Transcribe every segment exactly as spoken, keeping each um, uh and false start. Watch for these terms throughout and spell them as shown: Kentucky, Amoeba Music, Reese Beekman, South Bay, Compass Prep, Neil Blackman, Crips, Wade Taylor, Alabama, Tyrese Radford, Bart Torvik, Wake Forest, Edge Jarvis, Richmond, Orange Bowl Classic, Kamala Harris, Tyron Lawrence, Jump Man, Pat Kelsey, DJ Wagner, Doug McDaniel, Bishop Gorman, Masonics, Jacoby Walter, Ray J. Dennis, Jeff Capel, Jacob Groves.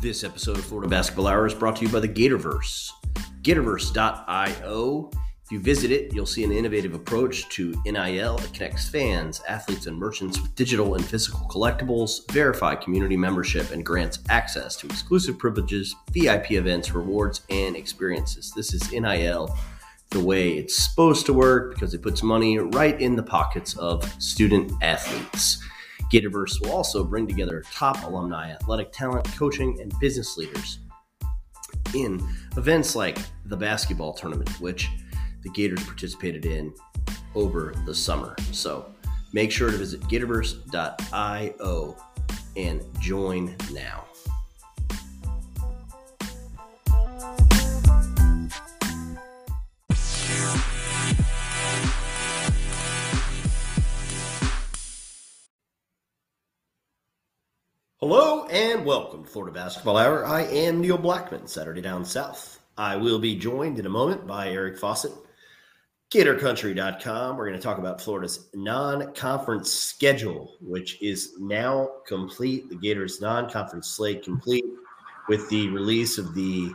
This episode of Florida Basketball Hour is brought to you by the Gatorverse. Gatorverse dot io. If you visit it, you'll see an innovative approach to N I L that connects fans, athletes, and merchants with digital and physical collectibles, verify community membership, and grants access to exclusive privileges, V I P events, rewards, and experiences. This is N I L the way it's supposed to work because it puts money right in the pockets of student athletes. Gatorverse will also bring together top alumni, athletic talent, coaching, and business leaders in events like the basketball tournament, which the Gators participated in over the summer. So make sure to visit Gatorverse dot io and join now. Hello and welcome to Florida Basketball Hour. I am Neil Blackman, Saturday Down South. I will be joined in a moment by Eric Fawcett, Gator Country dot com. We're going to talk about Florida's non-conference schedule, which is now complete. The Gators' non-conference slate complete with the release of the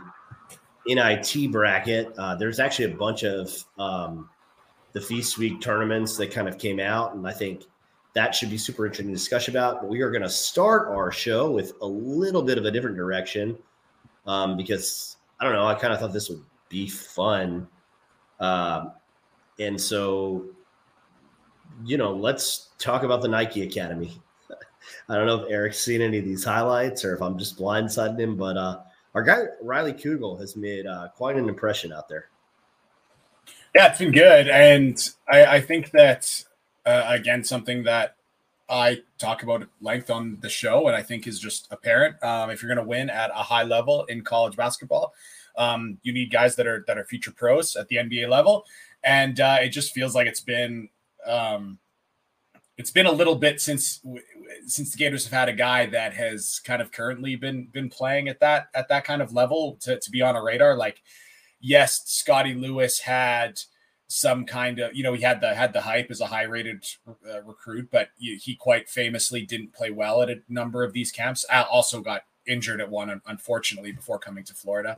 N I T bracket. Uh, there's actually a bunch of um, the Feast Week tournaments that kind of came out, and I think that should be super interesting to discuss about. But we are going to start our show with a little bit of a different direction um, because, I don't know, I kind of thought this would be fun. Um, and so, you know, let's talk about the Nike Academy. I don't know if Eric's seen any of these highlights or if I'm just blindsiding him, but uh, our guy Riley Kugel has made uh, quite an impression out there. Yeah, it's been good. And I, I think that – Uh, again, something that I talk about at length on the show and I think is just apparent. Um, if you're going to win at a high level in college basketball, um, you need guys that are that are future pros at the N B A level. And uh, it just feels like it's been um, it's been a little bit since since the Gators have had a guy that has kind of currently been been playing at that at that kind of level to, to be on a radar. Like, yes, Scotty Lewis had some kind of, you know, he had the had the hype as a high-rated uh, recruit, but he, he quite famously didn't play well at a number of these camps. Also got injured at one, unfortunately, before coming to Florida.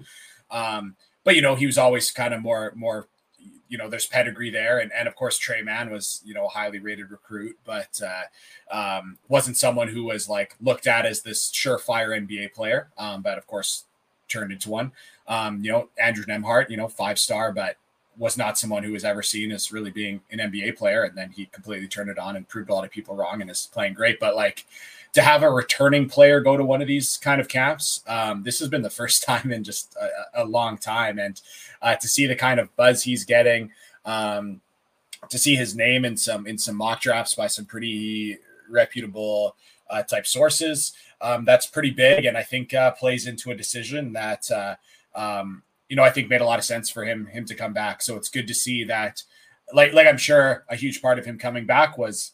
Um, but, you know, he was always kind of more, more, you know, there's pedigree there. And, and of course, Trey Mann was, you know, a highly rated recruit, but uh, um, wasn't someone who was, like, looked at as this surefire N B A player, um, but, of course, turned into one. Um, you know, Andrew Nembhard, you know, five-star, but was not someone who was ever seen as really being an N B A player. And then he completely turned it on and proved a lot of people wrong and is playing great. But, like, to have a returning player go to one of these kind of camps, um, this has been the first time in just a, a long time. And uh, to see the kind of buzz he's getting, um, to see his name in some, in some mock drafts by some pretty reputable uh, type sources, um, that's pretty big. And I think uh, plays into a decision that, uh, um, you know, I think made a lot of sense for him, him to come back. So it's good to see that, like, like I'm sure a huge part of him coming back was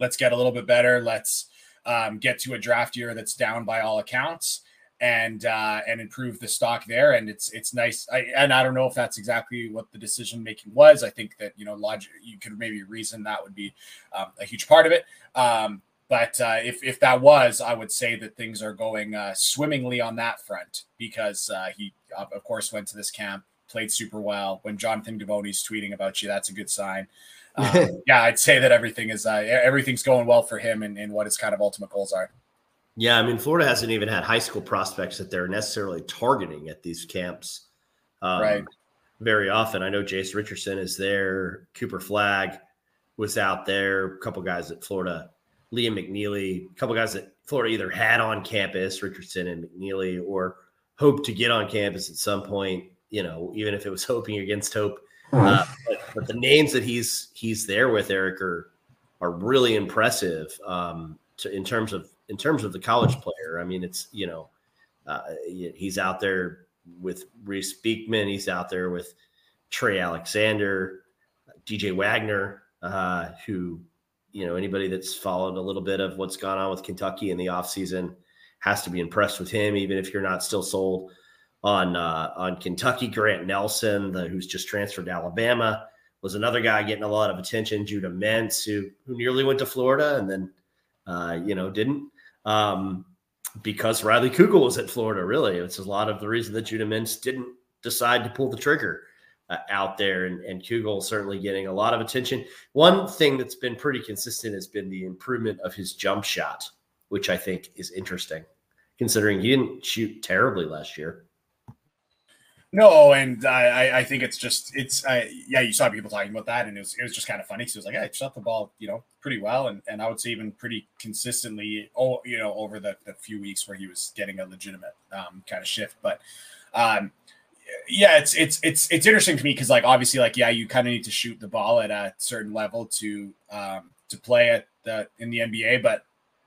let's get a little bit better. Let's um, get to a draft year that's down by all accounts and, uh, and improve the stock there. And it's, it's nice. I, and I don't know if that's exactly what the decision-making was. I think that, you know, logic, you could maybe reason that would be um, a huge part of it. Um, But uh, if, if that was, I would say that things are going uh, swimmingly on that front because uh, he, of course, went to this camp, played super well. When Jonathan Givoni's tweeting about you, that's a good sign. Um, yeah, I'd say that everything is uh, everything's going well for him and, and what his kind of ultimate goals are. Yeah, I mean, Florida hasn't even had high school prospects that they're necessarily targeting at these camps um, right. very often. I know Jace Richardson is there. Cooper Flagg was out there. A couple guys at Florida. Liam McNeely, a couple guys that Florida either had on campus, Richardson and McNeely, or hoped to get on campus at some point, you know, even if it was hoping against hope. Uh, but, but the names that he's he's there with, Eric, are, are really impressive um, to, in terms of in terms of the college player. I mean, it's, you know, uh, he's out there with Reese Beekman. He's out there with Trey Alexander, D J Wagner, uh, who – you know, anybody that's followed a little bit of what's gone on with Kentucky in the offseason has to be impressed with him, even if you're not still sold on uh, on Kentucky. Grant Nelson, the, who's just transferred to Alabama, was another guy getting a lot of attention. Judah Mintz, who, who nearly went to Florida and then, uh, you know, didn't. Um, because Riley Kugel was at Florida, really. It's a lot of the reason that Judah Mintz didn't decide to pull the trigger uh, out there. And, and Kugel certainly getting a lot of attention. One thing that's been pretty consistent has been the improvement of his jump shot, which I think is interesting considering he didn't shoot terribly last year. No, and I, I think it's just it's I, yeah. You saw people talking about that, and it was it was just kind of funny because it was like, yeah, I shot the ball, you know, pretty well, and, and I would say even pretty consistently, oh, you know, over the, the few weeks where he was getting a legitimate um, kind of shift. But um, yeah, it's it's it's it's interesting to me because like obviously like yeah, you kind of need to shoot the ball at a certain level to um, to play at the in the N B A, but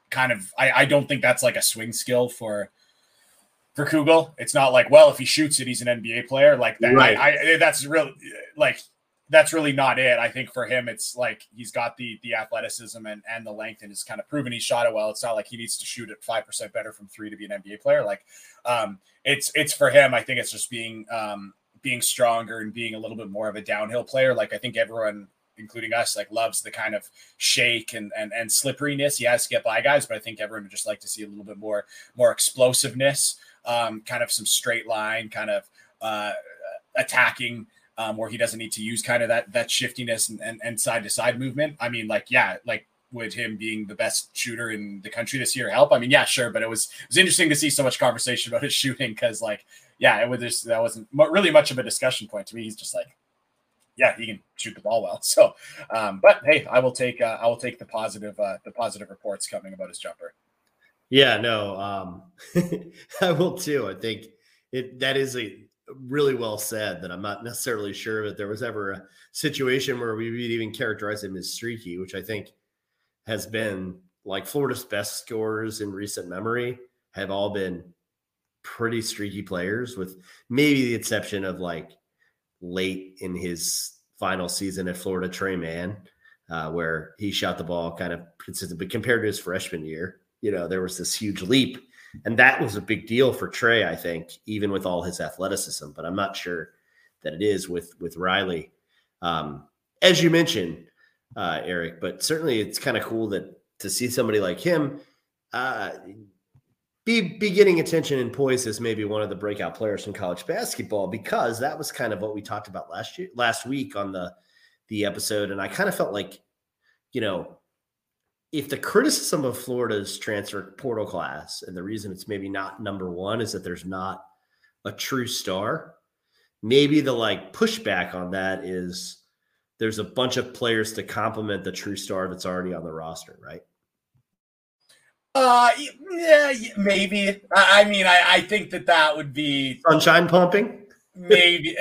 kind of I, I don't think that's like a swing skill for. For Kugel, it's not like, well, if he shoots it, he's an N B A player. Like that, right. I, I, that's really like that's really not it. I think for him, it's like he's got the the athleticism and, and the length, and it's kind of proven he shot it well. It's not like he needs to shoot it five percent better from three to be an N B A player. Like, um, it's it's for him. I think it's just being um, being stronger and being a little bit more of a downhill player. Like I think everyone, including us, like loves the kind of shake and, and, and slipperiness. He has to get by guys, but I think everyone would just like to see a little bit more more explosiveness. Um, kind of some straight line kind of uh, attacking um, where he doesn't need to use kind of that, that shiftiness and, and, and side to side movement. I mean, like, yeah, like with him being the best shooter in the country this year help. I mean, yeah, sure. But it was, it was interesting to see so much conversation about his shooting. Cause like, yeah, it was just, that wasn't really much of a discussion point to me. He's just like, yeah, he can shoot the ball well. So, um, but hey, I will take, uh, I will take the positive, uh, the positive reports coming about his jumper. Yeah, no, um, I will too. I think it that is a really well said that I'm not necessarily sure that there was ever a situation where we would even characterize him as streaky, which I think has been like Florida's best scorers in recent memory have all been pretty streaky players with maybe the exception of like late in his final season at Florida, Trey Mann, uh, where he shot the ball kind of consistent, but compared to his freshman year. You know, there was this huge leap, and that was a big deal for Trey, I think, even with all his athleticism. But I'm not sure that it is with with Riley, um, as you mentioned, uh, Eric. But certainly, it's kind of cool that to see somebody like him uh, be be getting attention and poised as maybe one of the breakout players from college basketball, because that was kind of what we talked about last year, last week on the the episode, and I kind of felt like, you know. If the criticism of Florida's transfer portal class and the reason it's maybe not number one is that there's not a true star, maybe the like pushback on that is there's a bunch of players to complement the true star that's already on the roster, right? Uh, yeah, maybe. I mean, I, I think that that would be sunshine pumping, maybe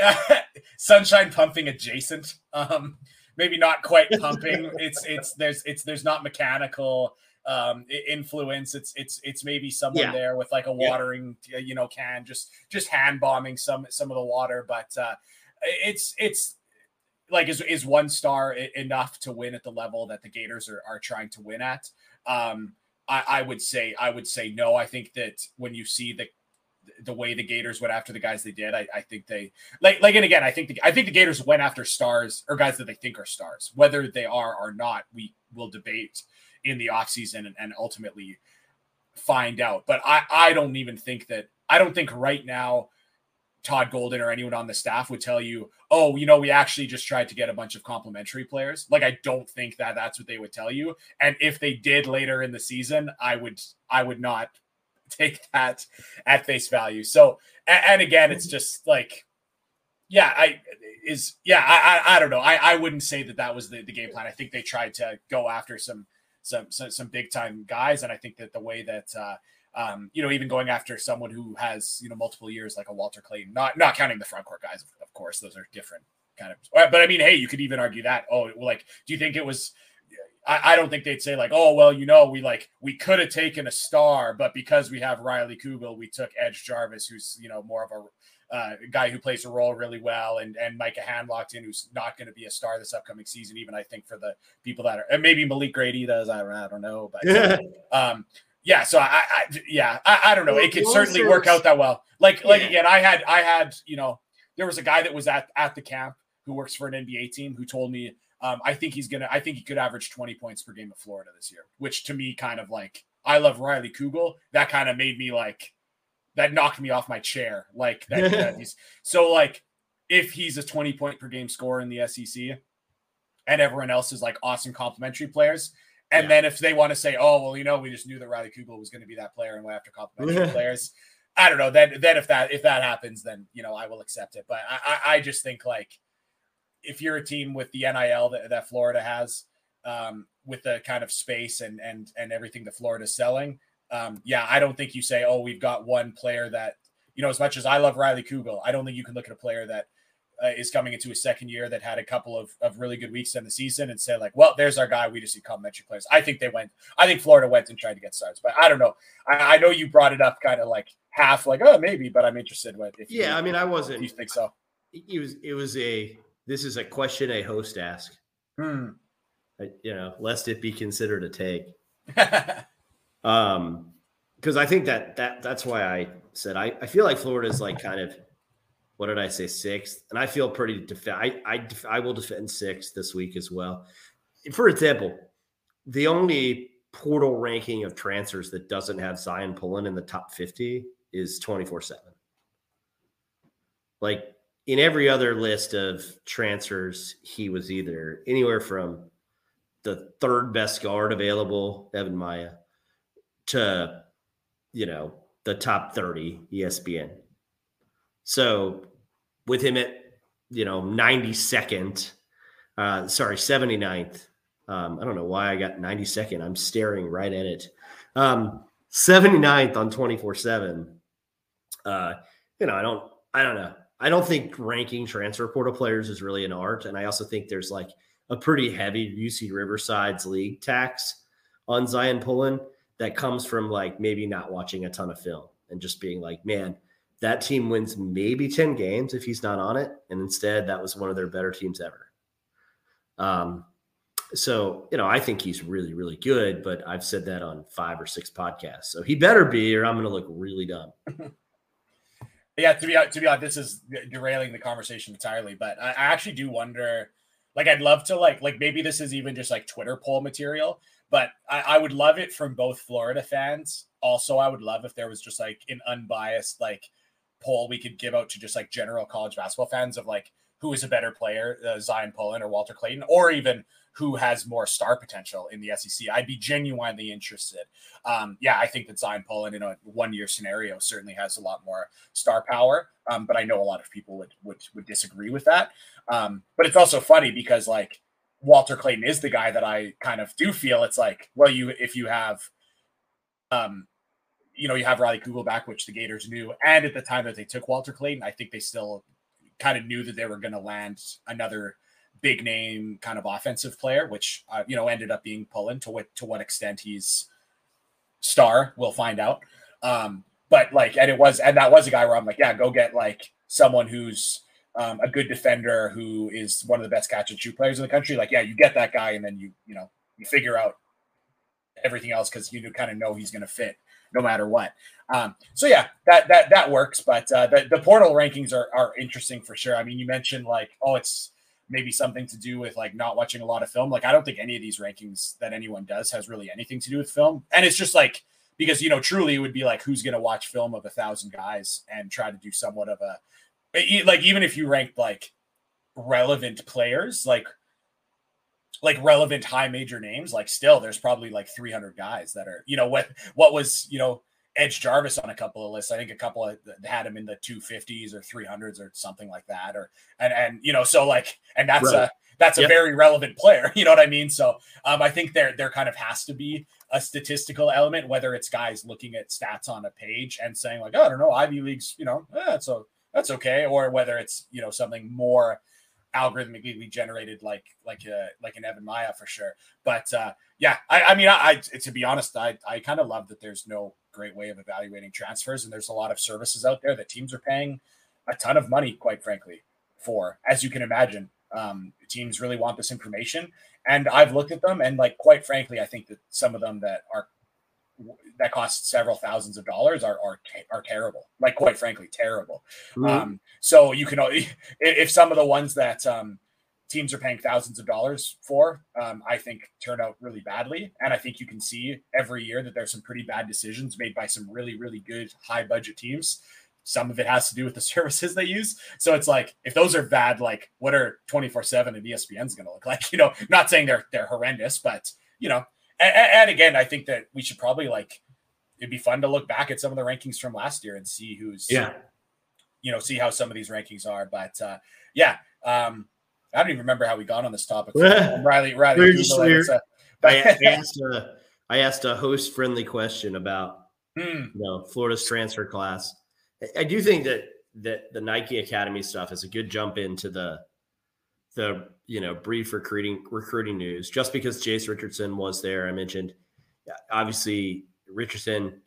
sunshine pumping adjacent. Um, Maybe not quite pumping. It's it's there's it's there's not mechanical um, influence. It's it's it's maybe someone yeah. there with like a watering yeah. you know can just just hand bombing some some of the water. But uh, it's it's like is is one star enough to win at the level that the Gators are are trying to win at? Um, I, I would say I would say no. I think that when you see the the way the Gators went after the guys they did, I, I think they like, like, and again, I think, the, I think the Gators went after stars or guys that they think are stars, whether they are or not, we will debate in the off season and, and ultimately find out. But I, I don't even think that, I don't think right now, Todd Golden or anyone on the staff would tell you, oh, you know, we actually just tried to get a bunch of complimentary players. Like, I don't think that that's what they would tell you. And if they did later in the season, I would, I would not take that at face value. So, and again, it's just like, yeah, I is, yeah, I, I, I don't know. I, I wouldn't say that that was the, the game plan. I think they tried to go after some, some, some, some big time guys. And I think that the way that, uh, um, you know, even going after someone who has, you know, multiple years, like a Walter Clayton, not, not counting the frontcourt guys, of course, those are different kind of, but I mean, hey, you could even argue that, oh, like, do you think it was, I don't think they'd say like, oh, well, you know, we like, we could have taken a star, but because we have Riley Kugel, we took Edge Jarvis, who's, you know, more of a uh, guy who plays a role really well. And, and Micah Hanlockton, who's not going to be a star this upcoming season, even I think for the people that are, and maybe Malik Grady does, I don't, I don't know, but yeah. um, yeah. So I, I yeah, I, I don't know. Well, it could certainly serious. work out that well. Like, yeah. like again, I had, I had, you know, there was a guy that was at, at the camp who works for an N B A team who told me, Um, I think he's going to, I think he could average twenty points per game at Florida this year, which to me kind of like, I love Riley Kugel, that kind of made me like, that knocked me off my chair. Like that, that he's, so like if he's a twenty point per game scorer in the S E C and everyone else is like awesome complimentary players. And yeah. then if they want to say, oh, well, you know, we just knew that Riley Kugel was going to be that player and we have to complimentary players. I don't know. Then, then if that, if that happens, then, you know, I will accept it. But I, I, I just think like, if you're a team with the N I L that, that Florida has, um, with the kind of space and, and, and everything that Florida's selling. Um, yeah, I don't think you say, oh, we've got one player that, you know, as much as I love Riley Kugel, I don't think you can look at a player that uh, is coming into his second year that had a couple of, of really good weeks in the season and say like, well, there's our guy. We just need complimentary players. I think they went, I think Florida went and tried to get starts, but I don't know. I, I know you brought it up kind of like half like, oh, maybe, but I'm interested. What, if yeah, you, I mean, I wasn't, you think so? It was, it was a, this is a question a host asks, hmm. you know, lest it be considered a take. um, because I think that that that's why I said I, I feel like Florida's like kind of, what did I say, sixth, and I feel pretty def- I I def- I will defend sixth this week as well. For example, the only portal ranking of transfers that doesn't have Zion Pullen in the top fifty is twenty-four seven. Like. In every other list of transfers, he was either anywhere from the third best guard available, Evan Maya, to, you know, the top thirty E S P N. So with him at, you know, ninety-second, uh, sorry, seventy-ninth. Um, I don't know why I got ninety-second. I'm staring right at it. Um, seventy-ninth on twenty-four seven. Uh, you know, I don't, I don't know. I don't think ranking transfer portal players is really an art. And I also think there's like a pretty heavy U C Riverside's league tax on Zion Pullen that comes from like maybe not watching a ton of film and just being like, man, that team wins maybe ten games if he's not on it. And instead that was one of their better teams ever. Um, so, you know, I think he's really, really good, but I've said that on five or six podcasts. So he better be, or I'm going to look really dumb. Yeah, to be to be honest, this is derailing the conversation entirely. But I, I actually do wonder, like, I'd love to, like, like maybe this is even just like Twitter poll material. But I, I would love it from both Florida fans. Also, I would love if there was just like an unbiased like poll we could give out to just like general college basketball fans of like who is a better player, uh, Zion Pullen or Walter Clayton, or even who has more star potential in the S E C. I'd be genuinely interested. Um, yeah, I think that Zion Pullen in a one-year scenario certainly has a lot more star power, um, but I know a lot of people would would, would disagree with that. Um, but it's also funny because, like, Walter Clayton is the guy that I kind of do feel it's like, well, you if you have, um, you know, you have Riley Kugel back, which the Gators knew, and at the time that they took Walter Clayton, I think they still kind of knew that they were going to land another big name kind of offensive player, which, uh, you know, ended up being Pullen. To what, to what extent he's star, we'll find out. Um, but like, and it was, and that was a guy where I'm like, yeah, go get like someone who's um, a good defender, who is one of the best catch and shoot players in the country. Like, yeah, you get that guy. And then you, you know, you figure out everything else, 'cause you kind of know he's going to fit no matter what. Um, so yeah, that, that, that works. But uh, the, the portal rankings are, are interesting for sure. I mean, you mentioned like, oh, it's, maybe something to do with like not watching a lot of film. Like, I don't think any of these rankings that anyone does has really anything to do with film. And it's just like, because, you know, truly it would be like, who's going to watch film of a thousand guys and try to do somewhat of a, like, even if you ranked like relevant players, like, like relevant high major names, like still there's probably like three hundred guys that are, you know, what, what was, you know, Edge Jarvis on a couple of lists. I think a couple of had him in the two fifties or three hundreds or something like that. Or, and, and, you know, so like, and that's right. a, that's yep. a very relevant player. You know what I mean? So um, I think there, there kind of has to be a statistical element, whether it's guys looking at stats on a page and saying like, oh, I don't know, Ivy League's, you know, eh, so that's okay. Or whether it's, you know, something more algorithmically generated, like, like a, like an Evan Maya for sure. But uh, yeah, I, I mean, I, I, to be honest, I, I kind of love that there's no great way of evaluating transfers, and there's a lot of services out there that teams are paying a ton of money, quite frankly, for, as you can imagine. Um teams really want this information, and I've looked at them, and like, quite frankly, I think that some of them that are that cost several thousands of dollars are are, are terrible, like, quite frankly, terrible. Mm-hmm. um so you can, if some of the ones that um teams are paying thousands of dollars for, um, I think turned out really badly. And I think you can see every year that there's some pretty bad decisions made by some really, really good high budget teams. Some of it has to do with the services they use. So it's like, if those are bad, like what are twenty-four seven and E S P N's going to look like? You know, not saying they're, they're horrendous, but you know, and, and again, I think that we should probably like, it'd be fun to look back at some of the rankings from last year and see who's, yeah. you know, see how some of these rankings are. But uh, yeah, um, I don't even remember how we got on this topic. Riley, Riley. Google, uh, I, I asked a, I asked a host-friendly question about mm. you know, Florida's transfer class. I, I do think that that the Nike Academy stuff is a good jump into the the you know brief recruiting recruiting news. Just because Jace Richardson was there, I mentioned obviously Richardson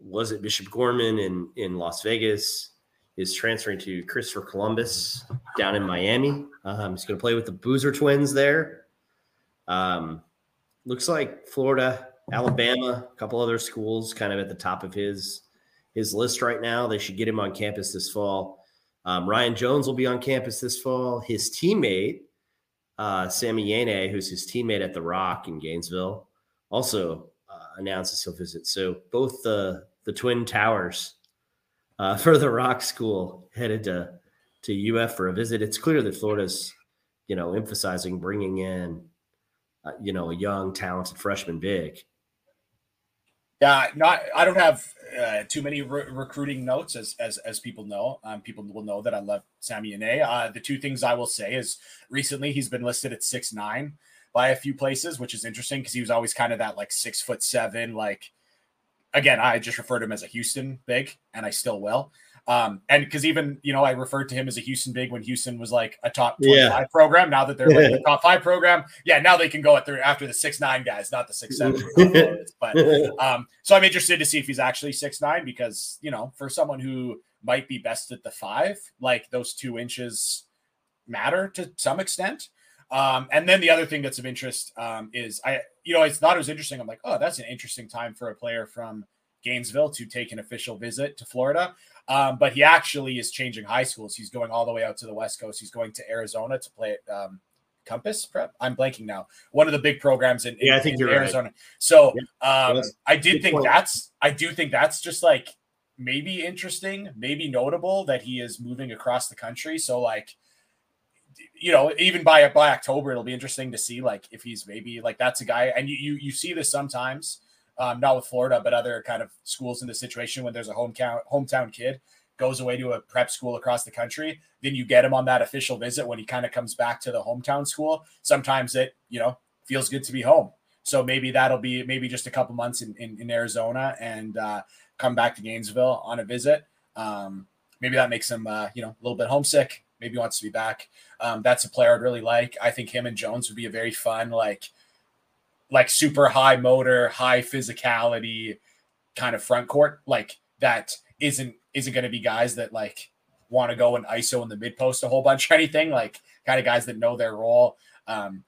was at Bishop Gorman in in Las Vegas. Is transferring to Christopher Columbus down in Miami. Um, he's going to play with the Boozer Twins there. Um, looks like Florida, Alabama, a couple other schools kind of at the top of his his list right now. They should get him on campus this fall. Um, Ryan Jones will be on campus this fall. His teammate, uh, Sammy Yane, who's his teammate at The Rock in Gainesville, also uh, announces he'll visit. So both the the Twin Towers Uh, for the Rock School headed to, to U F for a visit. It's clear that Florida's, you know, emphasizing bringing in, uh, you know, a young, talented freshman big. Yeah, not. I don't have uh, too many re- recruiting notes, as as as people know. Um, people will know that I love Sammy Yane. Uh, the two things I will say is recently he's been listed at six nine by a few places, which is interesting because he was always kind of that like six foot seven, like. Again, I just referred to him as a Houston big, and I still will. Um, and because even, you know, I referred to him as a Houston big when Houston was like a top twenty-five yeah. program. Now that they're yeah. like the top five program, yeah, now they can go at the, after the six nine guys, not the six seven. But um, so I'm interested to see if he's actually six nine because, you know, for someone who might be best at the five, like those two inches matter to some extent. Um, and then the other thing that's of interest um, is I, you know, I thought it was interesting. I'm like, oh, that's an interesting time for a player from Gainesville to take an official visit to Florida. Um, but he actually is changing high schools. He's going all the way out to the West Coast. He's going to Arizona to play at um, Compass Prep. I'm blanking now. One of the big programs in, in, yeah, I think in you're Arizona. Right. So yeah. um, I did think point. that's, I do think that's just like maybe interesting, maybe notable that he is moving across the country. So like, you know, even by by October, it'll be interesting to see like if he's maybe like that's a guy. And you you, you see this sometimes, um, not with Florida, but other kind of schools in the situation when there's a hometown hometown kid goes away to a prep school across the country. Then you get him on that official visit when he kind of comes back to the hometown school. Sometimes it, you know, feels good to be home. So maybe that'll be maybe just a couple months in, in, in Arizona and uh, come back to Gainesville on a visit. Um, maybe that makes him, uh, you know, a little bit homesick. Maybe wants to be back. Um, that's a player I'd really like. I think him and Jones would be a very fun, like, like super high motor, high physicality kind of front court. Like that isn't isn't going to be guys that like want to go and I S O in the mid post a whole bunch or anything. Like kind of guys that know their role. Um,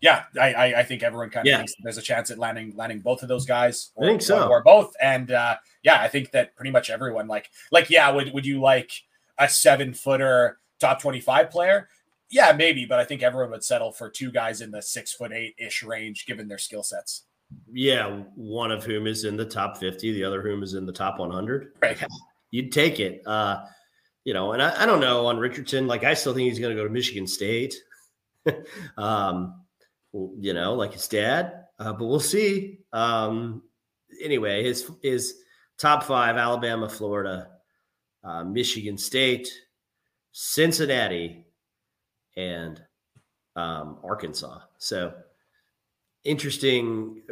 yeah, I, I I think everyone kind of yeah. thinks there's a chance at landing landing both of those guys. Or, I think so. Or both. And uh, yeah, I think that pretty much everyone like like yeah. Would would you like a seven footer top twenty-five player? Yeah, maybe, but I think everyone would settle for two guys in the six foot eight ish range, given their skill sets. Yeah. One of whom is in the top fifty. The other whom is in the top one hundred. Right. You'd take it. Uh, you know, and I, I don't know on Richardson, like I still think he's going to go to Michigan State, um, you know, like his dad, uh, but we'll see. Um, anyway, his, his top five, Alabama, Florida, Uh, Michigan State, Cincinnati, and um, Arkansas. So interesting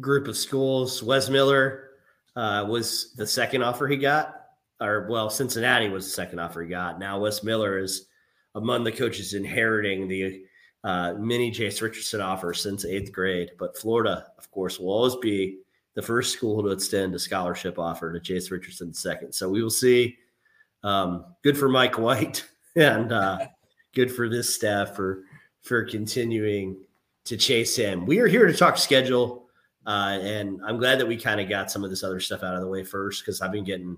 group of schools. Wes Miller uh, was the second offer he got, or well, Cincinnati was the second offer he got. Now Wes Miller is among the coaches inheriting the uh, mini Jace Richardson offer since eighth grade. But Florida, of course, will always be the first school to extend a scholarship offer to Jace Richardson the second. So we will see. Um, good for Mike White and uh, good for this staff for, for continuing to chase him. We are here to talk schedule, uh, and I'm glad that we kind of got some of this other stuff out of the way first because I've been getting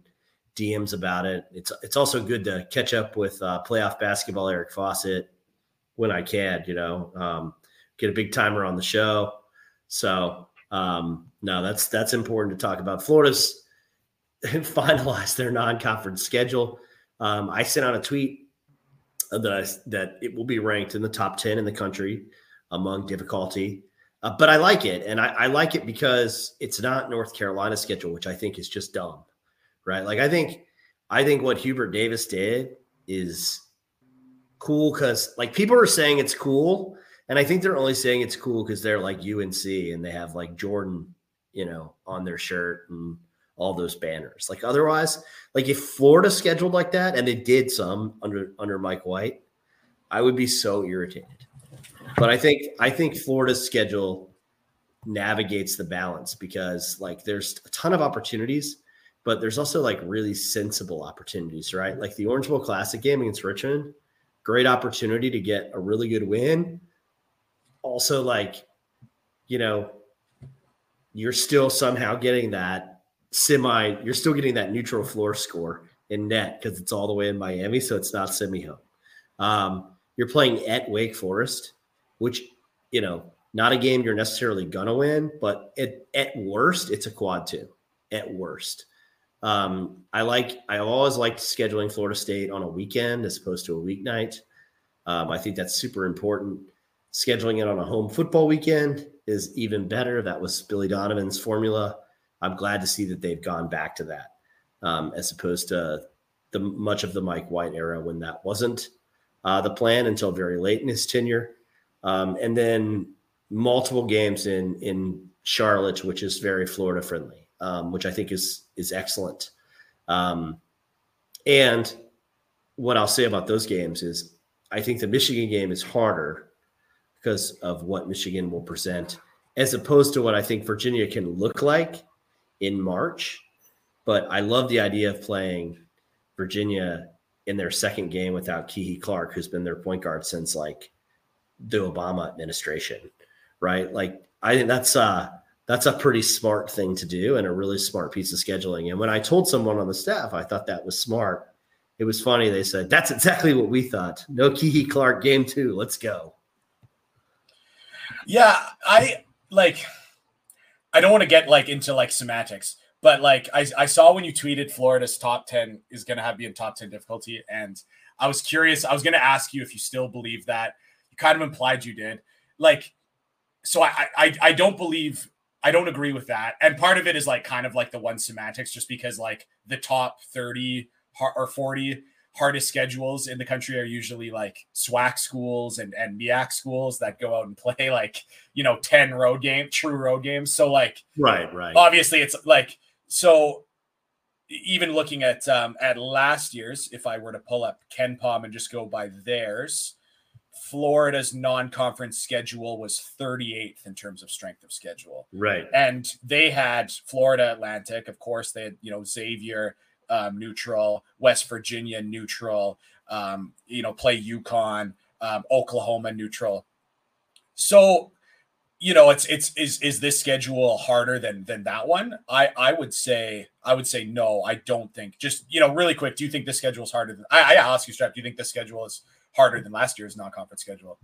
D Ms about it. It's it's also good to catch up with uh, playoff basketball Eric Fawcett, when I can, you know, um, get a big timer on the show. So um, no, that's, that's important to talk about. Florida's finalized their non-conference schedule. Um, I sent out a tweet that I, that it will be ranked in the top ten in the country among difficulty. Uh, but I like it, and I, I like it because it's not North Carolina's schedule, which I think is just dumb, right? Like I think, I think what Hubert Davis did is cool because like people are saying it's cool, and I think they're only saying it's cool because they're like U N C and they have like Jordan, you know, on their shirt and all those banners. Like otherwise, like if Florida scheduled like that, and they did some under under Mike White, I would be so irritated. But I think I think Florida's schedule navigates the balance because like there's a ton of opportunities, but there's also like really sensible opportunities, right? Like the Orange Bowl Classic game against Richmond, great opportunity to get a really good win. Also, like, you know, you're still somehow getting that semi, you're still getting that neutral floor score in net because it's all the way in Miami, so it's not semi-home. Um, you're playing at Wake Forest, which, you know, not a game you're necessarily going to win, but it, at worst, it's a quad two, at worst. Um, I like, I always liked scheduling Florida State on a weekend as opposed to a weeknight. Um, I think that's super important. Scheduling it on a home football weekend is even better. That was Billy Donovan's formula. I'm glad to see that they've gone back to that um, as opposed to the much of the Mike White era when that wasn't uh, the plan until very late in his tenure. Um, and then multiple games in, in Charlotte, which is very Florida friendly, um, which I think is, is excellent. Um, and what I'll say about those games is I think the Michigan game is harder because of what Michigan will present as opposed to what I think Virginia can look like in March. But I love the idea of playing Virginia in their second game without Kihei Clark, who's been their point guard since like the Obama administration, right? Like I think that's uh that's a pretty smart thing to do and a really smart piece of scheduling. And when I told someone on the staff, I thought that was smart. It was funny. They said, that's exactly what we thought. No Kihei Clark game two, let's go. Yeah. I like, I don't want to get like into like semantics, but like I, I saw when you tweeted Florida's top ten is going to have be in top ten difficulty. And I was curious, I was going to ask you if you still believe that. Kind of implied you did. Like, so I, I, I don't believe, I don't agree with that. And part of it is like, kind of like the one semantics, just because like the top thirty or forty hardest schedules in the country are usually like SWAC schools and, and M I A C schools that go out and play like, you know, ten road game, true road games. So like, right, right. Obviously it's like, so even looking at, um, at last year's, if I were to pull up Ken Palm and just go by theirs, Florida's non-conference schedule was thirty-eighth in terms of strength of schedule. Right. And they had Florida Atlantic. Of course, they had, you know, Xavier um, neutral, West Virginia neutral, um, you know, play UConn, um, Oklahoma neutral. So, you know, it's, it's, is, is this schedule harder than, than that one? I, I would say, I would say, no, I don't think. Just, you know, really quick. Do you think this schedule is harder than, I, I ask you, Strap, do you think this schedule is harder than last year's non-conference schedule?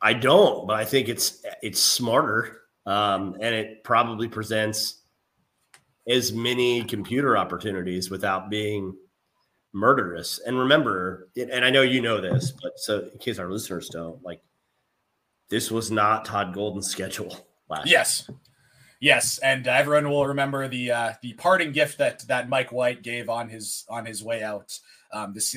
I don't, but I think it's it's smarter, um, and it probably presents as many computer opportunities without being murderous. And remember, and I know you know this, but so in case our listeners don't, like this was not Todd Golden's schedule last yes. year. Yes, and everyone will remember the uh, the parting gift that that Mike White gave on his on his way out. Um, this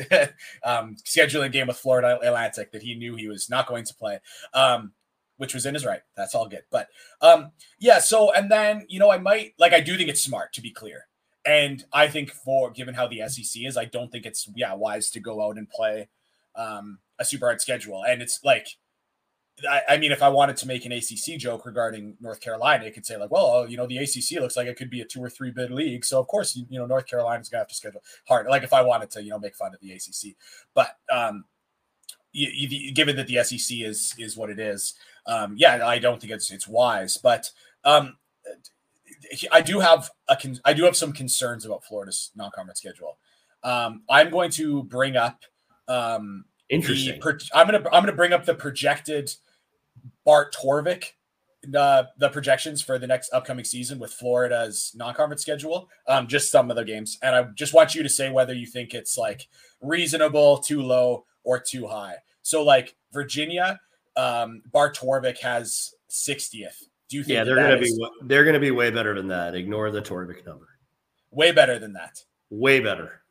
um, scheduling game with Florida Atlantic that he knew he was not going to play, um, which was in his right. That's all good. But um, yeah, so and then, you know, I might like I do think it's smart, to be clear. And I think for given how the S E C is, I don't think it's yeah wise to go out and play um, a super hard schedule. And it's like, I, I mean, if I wanted to make an A C C joke regarding North Carolina, I could say like, well, you know, the A C C looks like it could be a two or three bid league. So of course, you, you know, North Carolina's gonna have to schedule hard. Like if I wanted to, you know, make fun of the A C C, but um, you, you, given that the S E C is, is what it is. Um, yeah, I don't think it's, it's wise, but um, I do have a, con- I do have some concerns about Florida's non-conference schedule. Um, I'm going to bring up um, Interesting. Pro- I'm gonna I'm gonna bring up the projected Bart Torvik, uh, the projections for the next upcoming season with Florida's non-conference schedule. Um, just some of the games, and I just want you to say whether you think it's like reasonable, too low, or too high. So like Virginia, um, Bart Torvik has sixtieth. Do you think? Yeah, they're that gonna is- be they're gonna be way better than that. Ignore the Torvik number. Way better than that. Way better.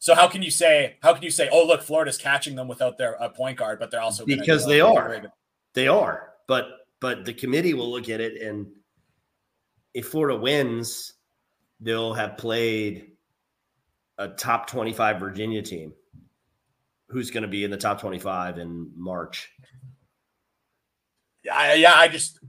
So how can you say, how can you say, oh, look, Florida's catching them without their uh, point guard, but they're also gonna because they are, they are, but, but the committee will look at it, and if Florida wins, they'll have played a top twenty-five Virginia team who's going to be in the top twenty-five in March. Yeah. Yeah. I just,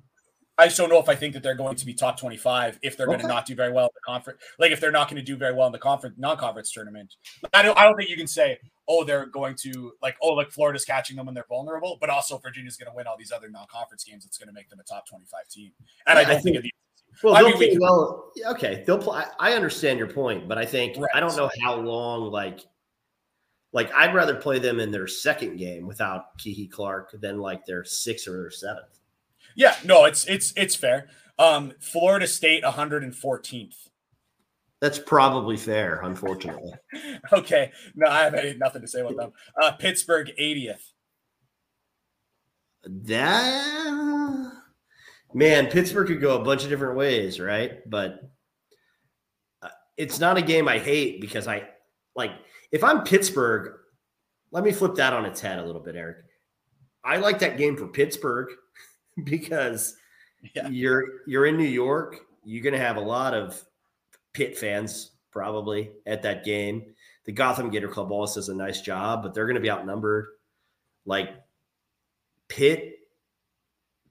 I just don't know if I think that they're going to be top twenty-five if they're okay. going to not do very well in the conference. Like if they're not going to do very well in the conference, non-conference tournament, I don't. I don't think you can say, oh, they're going to like, oh, like Florida's catching them when they're vulnerable, but also Virginia's going to win all these other non-conference games. It's going to make them a top twenty-five team. And yeah, I don't I think, think the, well, I mean, we can, well, okay, they'll play. I understand your point, but I think right. I don't know how long. Like, like I'd rather play them in their second game without Kihei Clark than like their sixth or their seventh. Yeah, no, it's it's it's fair. Um, Florida State, one hundred fourteenth. That's probably fair, unfortunately. Okay, no, I have nothing to say about them. Uh, Pittsburgh, eightieth. That man, Pittsburgh could go a bunch of different ways, right? But uh, it's not a game I hate because I like if I'm Pittsburgh. Let me flip that on its head a little bit, Eric. I like that game for Pittsburgh. Because yeah. you're you're in New York, you're going to have a lot of Pitt fans probably at that game. The Gotham Gator Club always does a nice job, but they're going to be outnumbered. Like Pitt,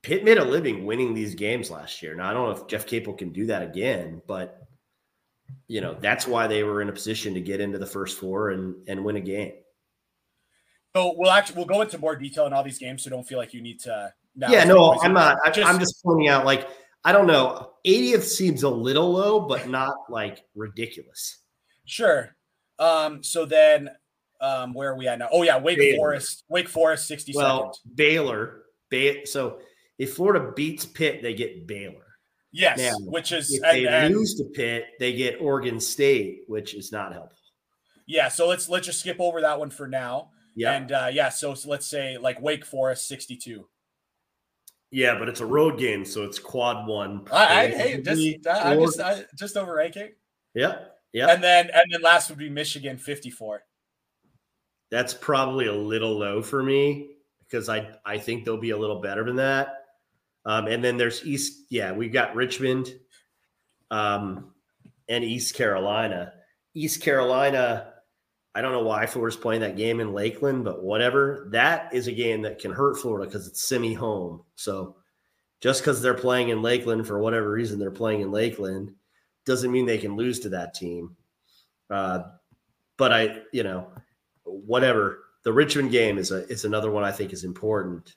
Pitt made a living winning these games last year. Now I don't know if Jeff Capel can do that again, but you know that's why they were in a position to get into the first four and and win a game. So we'll actually we'll go into more detail in all these games, so don't feel like you need to. No, yeah, no, I'm not. I, just, I'm just pointing out, like, I don't know. eightieth seems a little low, but not, like, ridiculous. Sure. Um, so then um, where are we at now? Oh, yeah, Wake Baylor. Forest. Wake Forest, sixty-second. Well, Baylor. Bay- so if Florida beats Pitt, they get Baylor. Yes, now, which is – if they and, lose and, to Pitt, they get Oregon State, which is not helpful. Yeah, so let's let's just skip over that one for now. Yeah. And, uh, yeah, so, so let's say, like, Wake Forest, sixty-two. Yeah, but it's a road game, so it's quad one. I, I hey, just I, I just I, just overranking. Yeah, yeah. And then and then last would be Michigan, fifty-four. That's probably a little low for me because I I think they'll be a little better than that. Um, and then there's East. Yeah, we've got Richmond, um, and East Carolina. East Carolina. I don't know why Florida's playing that game in Lakeland, but whatever. That is a game that can hurt Florida because it's semi-home. So just because they're playing in Lakeland, for whatever reason they're playing in Lakeland, doesn't mean they can lose to that team. Uh, but I, you know, whatever. The Richmond game is a is another one I think is important.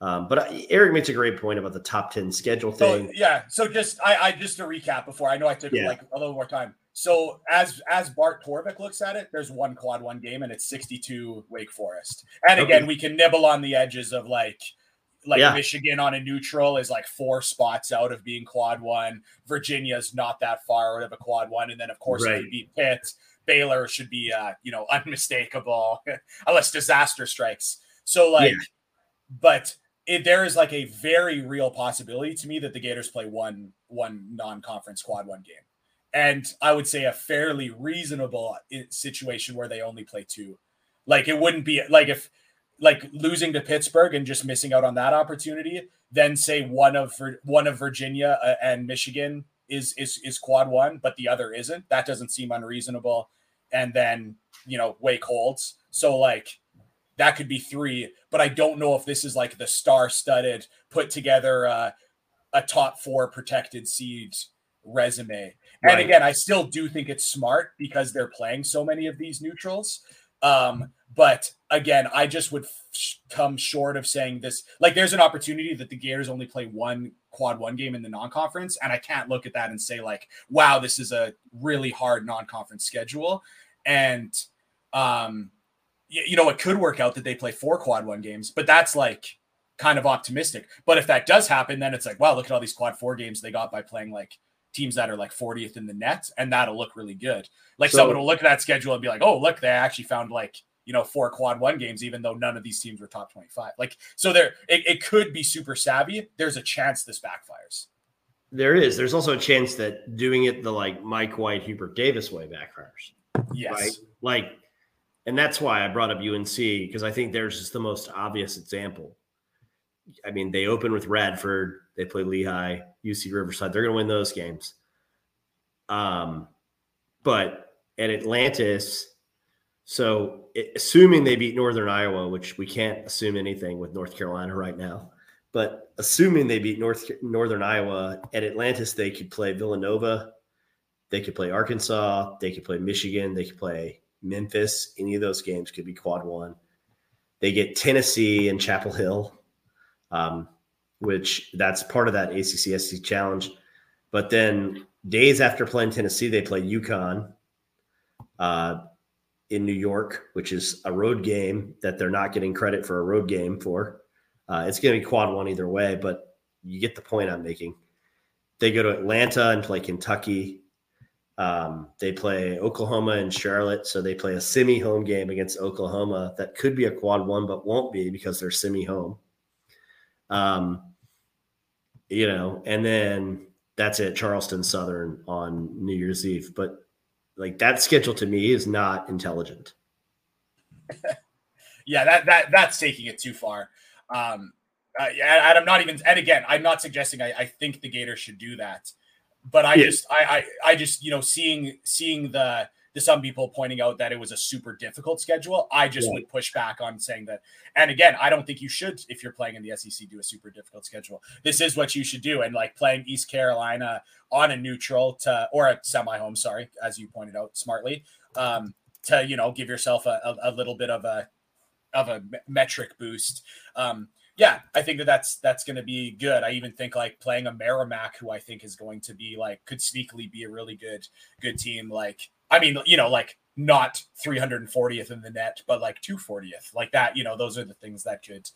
Um, but I, Eric makes a great point about the top ten schedule thing. So, yeah. So just I, I just to recap before I know I took yeah. like a little more time. So as as Bart Torvik looks at it, there's one quad one game, and it's sixty-two Wake Forest. And again, okay. we can nibble on the edges of like like yeah. Michigan on a neutral is like four spots out of being quad one. Virginia's not that far out of a quad one, and then of course right. if they beat Pitt, Baylor should be uh, you know unmistakable unless disaster strikes. So like, yeah. but it, there is like a very real possibility to me that the Gators play one one non-conference quad one game. And I would say a fairly reasonable situation where they only play two. Like it wouldn't be like if like losing to Pittsburgh and just missing out on that opportunity, then say one of one of Virginia and Michigan is is is quad one, but the other isn't. That doesn't seem unreasonable. And then, you know, Wake holds. So like that could be three, but I don't know if this is like the star-studded put together uh, a top four protected seeds resume. Right. And again, I still do think it's smart because they're playing so many of these neutrals. Um, but again, I just would f- come short of saying this. Like there's an opportunity that the Gators only play one quad one game in the non-conference. And I can't look at that and say like, wow, this is a really hard non-conference schedule. And um, you know, it could work out that they play four quad one games, but that's like kind of optimistic. But if that does happen, then it's like, wow, look at all these quad four games they got by playing like teams that are like fortieth in the net, and that'll look really good. Like so, someone will look at that schedule and be like, oh, look, they actually found like, you know, four quad one games, even though none of these teams were top twenty-five. Like, so there, it, it could be super savvy. There's a chance this backfires. There is. There's also a chance that doing it the like Mike White, Hubert Davis way backfires. Yes. Right? Like, and that's why I brought up U N C, because I think there's just the most obvious example. I mean, they open with Radford. They play Lehigh, U C Riverside. They're going to win those games. Um, but at Atlantis, so it, assuming they beat Northern Iowa, which we can't assume anything with North Carolina right now, but assuming they beat North Northern Iowa, at Atlantis, they could play Villanova. They could play Arkansas. They could play Michigan. They could play Memphis. Any of those games could be quad one. They get Tennessee and Chapel Hill, um, which that's part of that A C C S E C challenge. But then days after playing Tennessee, they play UConn uh, in New York, which is a road game that they're not getting credit for a road game for. Uh, it's going to be quad one either way, but you get the point I'm making. They go to Atlanta and play Kentucky. Um, they play Oklahoma and Charlotte, so they play a semi-home game against Oklahoma that could be a quad one but won't be because they're semi-home. Um, you know, and then that's it, Charleston Southern on New Year's Eve. But like that schedule to me is not intelligent. yeah, that that that's taking it too far. Um, uh, and I'm not even, and again, I'm not suggesting I, I think the Gators should do that, but I yeah. just, I, I, I just, you know, seeing, seeing the, the, some people pointing out that it was a super difficult schedule. I just yeah. would push back on saying that. And again, I don't think you should, if you're playing in the S E C, do a super difficult schedule. This is what you should do. And like playing East Carolina on a neutral to, or a semi-home, sorry, as you pointed out smartly, um, to, you know, give yourself a, a, a little bit of a, of a metric boost. Um, yeah, I think that that's, that's going to be good. I even think like playing a Merrimack, who I think is going to be like, could sneakily be a really good, good team. Like, I mean, you know, like not three hundred fortieth in the net, but like two hundred fortieth like that, you know, those are the things that could,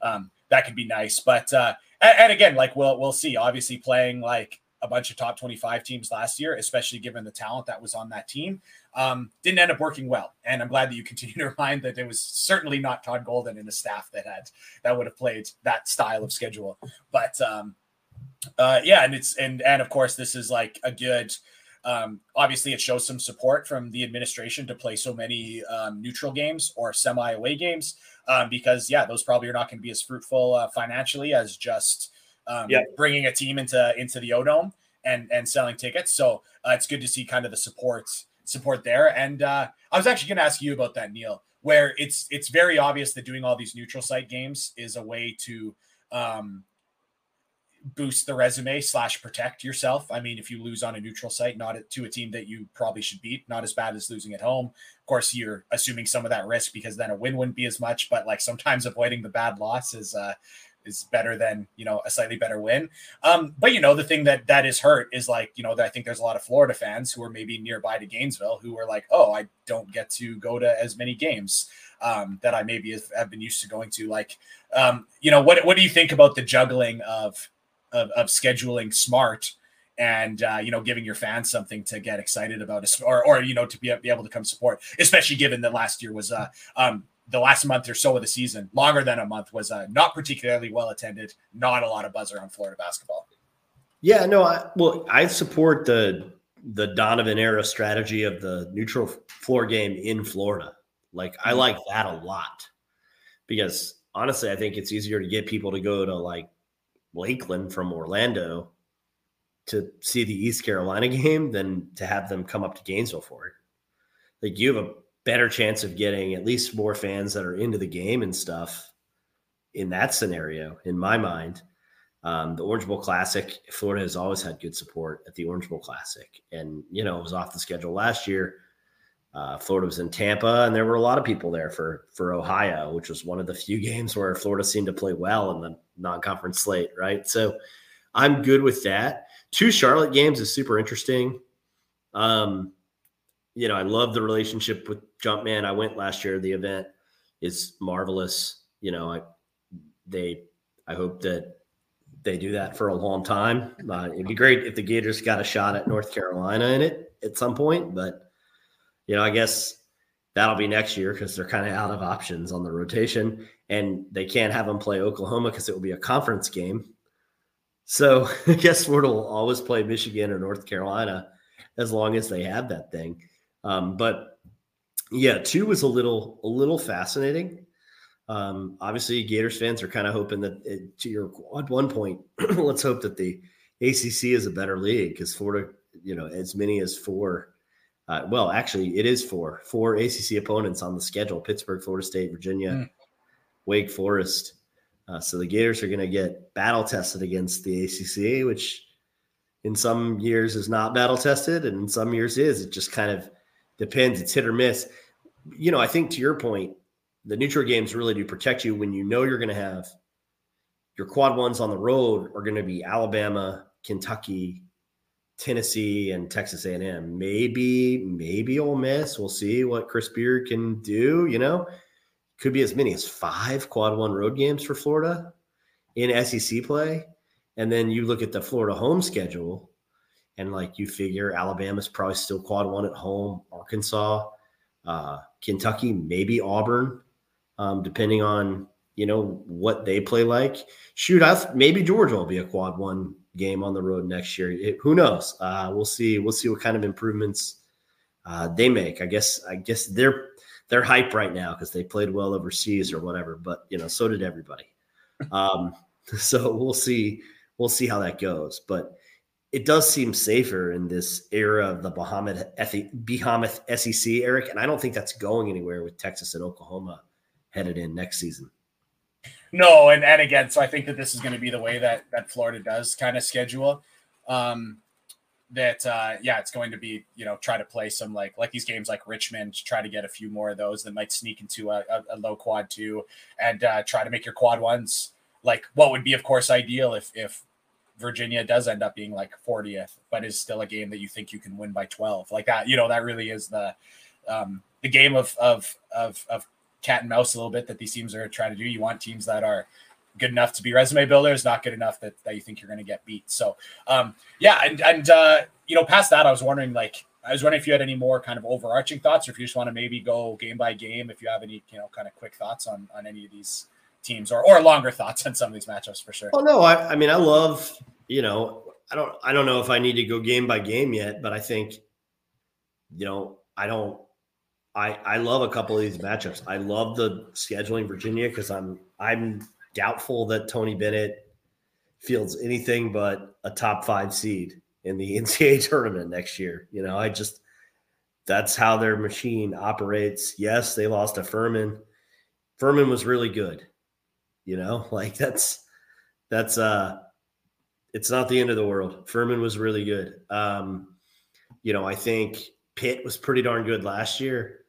um, that could be nice. But, uh, and, and again, like, we'll, we'll see. Obviously playing like a bunch of top twenty-five teams last year, especially given the talent that was on that team, um, didn't end up working well. And I'm glad that you continue to remind that it was certainly not Todd Golden and his staff that had, that would have played that style of schedule. But um, uh, yeah, and it's, and, and of course this is like a good, um, obviously it shows some support from the administration to play so many um, neutral games or semi away games, um, because yeah, those probably are not going to be as fruitful uh, financially as just, Um, yeah. bringing a team into into the O-Dome and and selling tickets. So uh, it's good to see kind of the support support there. And uh, I was actually going to ask you about that, Neil, where it's it's very obvious that doing all these neutral site games is a way to um, boost the resume slash protect yourself. I mean, if you lose on a neutral site, not to a team that you probably should beat, not as bad as losing at home. Of course, you're assuming some of that risk because then a win wouldn't be as much. But like sometimes avoiding the bad loss is uh, – is better than, you know, a slightly better win. Um, but, you know, the thing that that is hurt is like, you know, that I think there's a lot of Florida fans who are maybe nearby to Gainesville who are like, oh, I don't get to go to as many games um, that I maybe have, have been used to going to. Like, um, you know, what what do you think about the juggling of of, of scheduling smart and, uh, you know, giving your fans something to get excited about or, or you know, to be, be able to come support, especially given that last year was uh, um the last month or so of the season, longer than a month, was uh, not particularly well attended. Not a lot of buzzer on Florida basketball. Yeah, no, I, well, I support the the Donovan era strategy of the neutral floor game in Florida. Like, I like that a lot because honestly, I think it's easier to get people to go to like Lakeland from Orlando to see the East Carolina game than to have them come up to Gainesville for it. Like, you have a better chance of getting at least more fans that are into the game and stuff in that scenario, in my mind. Um, the Orange Bowl Classic, Florida has always had good support at the Orange Bowl Classic. And, you know, it was off the schedule last year. Uh, Florida was in Tampa, and there were a lot of people there for, for Ohio, which was one of the few games where Florida seemed to play well in the non-conference slate, right? So I'm good with that. Two Charlotte games is super interesting. Um, You know, I love the relationship with Jump Man. I went last year to the event. is marvelous. You know, I, they, I hope that they do that for a long time. Uh, it'd be great if the Gators got a shot at North Carolina in it at some point, but you know, I guess that'll be next year because they're kind of out of options on the rotation, and they can't have them play Oklahoma because it will be a conference game. So I guess Florida will always play Michigan or North Carolina as long as they have that thing. Um, but yeah, two was a little, a little fascinating. Um, obviously Gators fans are kind of hoping that it, to your at one point, let's hope that the A C C is a better league because Florida, you know, as many as four, uh, well, actually it is four, four A C C opponents on the schedule: Pittsburgh, Florida State, Virginia, mm. Wake Forest. Uh, so the Gators are going to get battle tested against the A C C, which in some years is not battle tested and in some years is. It just kind of depends. It's hit or miss. You know, I think to your point, the neutral games really do protect you when you know you're going to have your quad ones on the road are going to be Alabama, Kentucky, Tennessee, and Texas A and M. Maybe, maybe Ole Miss. We'll see what Chris Beard can do, you know. Could be as many as five quad one road games for Florida in S E C play. And then you look at the Florida home schedule and like you figure Alabama's probably still quad one at home, Arkansas, uh, Kentucky, maybe Auburn, um, depending on, you know, what they play like. Shoot, I th- maybe Georgia will be a quad one game on the road next year. It, who knows? Uh, we'll see. We'll see what kind of improvements uh, they make. I guess, I guess they're, They're hype right now because they played well overseas or whatever, but you know, so did everybody. Um, so we'll see, we'll see how that goes. But it does seem safer in this era of the Behemoth S E C, Eric, and I don't think that's going anywhere with Texas and Oklahoma headed in next season. No, and and again, so I think that this is going to be the way that that Florida does kind of schedule. Um, That uh, yeah, it's going to be, you know, try to play some like like these games like Richmond, try to get a few more of those that might sneak into a, a, a low quad two, and uh, try to make your quad ones like what would be, of course, ideal if if Virginia does end up being like fortieth, but is still a game that you think you can win by twelve, like that. You know, that really is the um, the game of of of of cat and mouse a little bit that these teams are trying to do. You want teams that are good enough to be resume builders, not good enough that, that you think you're going to get beat. So, um, yeah. And, and uh, you know, past that, I was wondering, like, I was wondering if you had any more kind of overarching thoughts, or if you just want to maybe go game by game, if you have any, you know, kind of quick thoughts on, on any of these teams, or, or longer thoughts on some of these matchups for sure. Well, no, I, I mean, I love, you know, I don't, I don't know if I need to go game by game yet, but I think, you know, I don't, I, I love a couple of these matchups. I love the scheduling Virginia, cause I'm, I'm, doubtful that Tony Bennett fields anything but a top five seed in the N C A A tournament next year. You know, I just, that's how their machine operates. Yes, they lost to Furman. Furman was really good. You know, like that's, that's, uh, it's not the end of the world. Furman was really good. Um, you know, I think Pitt was pretty darn good last year.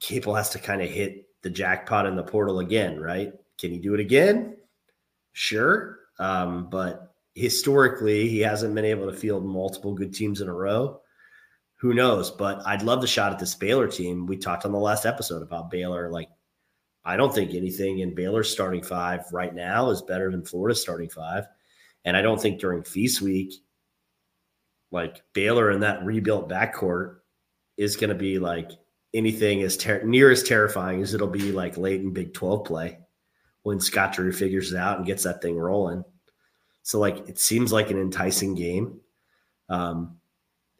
Capel has to kind of hit the jackpot in the portal again, right? Can he do it again? Sure. Um, but historically, he hasn't been able to field multiple good teams in a row. Who knows? But I'd love the shot at this Baylor team. We talked on the last episode about Baylor. Like, I don't think anything in Baylor's starting five right now is better than Florida's starting five. And I don't think during Feast Week, like, Baylor in that rebuilt backcourt is going to be, like, anything as ter- near as terrifying as it'll be, like, late in Big twelve play, when Scott Drew figures it out and gets that thing rolling. So like, it seems like an enticing game. Um,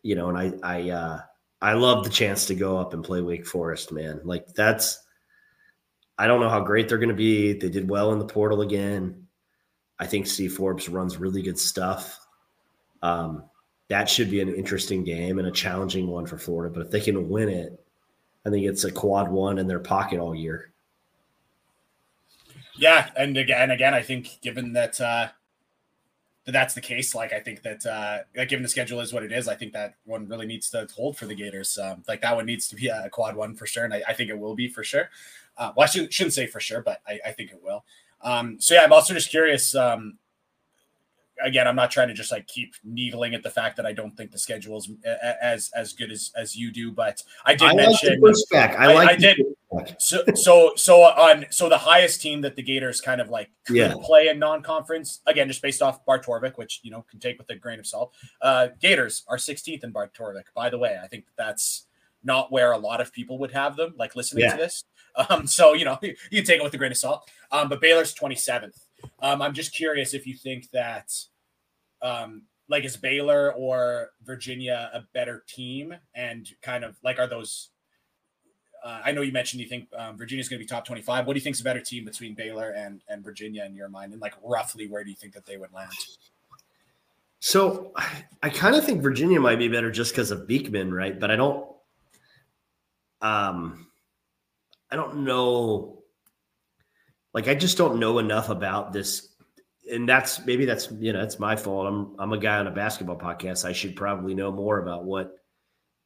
you know, and I, I, uh, I love the chance to go up and play Wake Forest, man. Like that's, I don't know how great they're going to be. They did well in the portal again. I think Steve Forbes runs really good stuff. Um, that should be an interesting game and a challenging one for Florida, but if they can win it, I think it's a quad one in their pocket all year. Yeah, and again, again, I think given that uh, that that's the case, like I think that uh, like given the schedule is what it is, I think that one really needs to hold for the Gators. Um, like that one needs to be a quad one for sure, and I, I think it will be for sure. Uh, well, I shouldn't, shouldn't say for sure, but I, I think it will. Um, so yeah, I'm also just curious. Um, again, I'm not trying to just like keep needling at the fact that I don't think the schedule is as as good as as you do, but I did I mention like back. I, I like I did. Back. So so so on so the highest team that the Gators kind of like could yeah. play in non-conference, again, just based off Bart Torvik, which you know can take with a grain of salt. Uh, Gators are sixteenth in Bart Torvik. By the way, I think that's not where a lot of people would have them. Like listening yeah. to this, um, so you know you, you take it with a grain of salt. Um, but Baylor's twenty-seventh. Um, I'm just curious if you think that, um, like, is Baylor or Virginia a better team? And kind of like, are those? Uh, I know you mentioned you think um, Virginia's going to be top twenty-five. What do you think is a better team between Baylor and and Virginia in your mind? And like, roughly, where do you think that they would land? So, I, I kind of think Virginia might be better just because of Beekman, right? But I don't. Um, I don't know. Like, I just don't know enough about this. And that's, maybe that's, you know, it's my fault. I'm I'm a guy on a basketball podcast. I should probably know more about what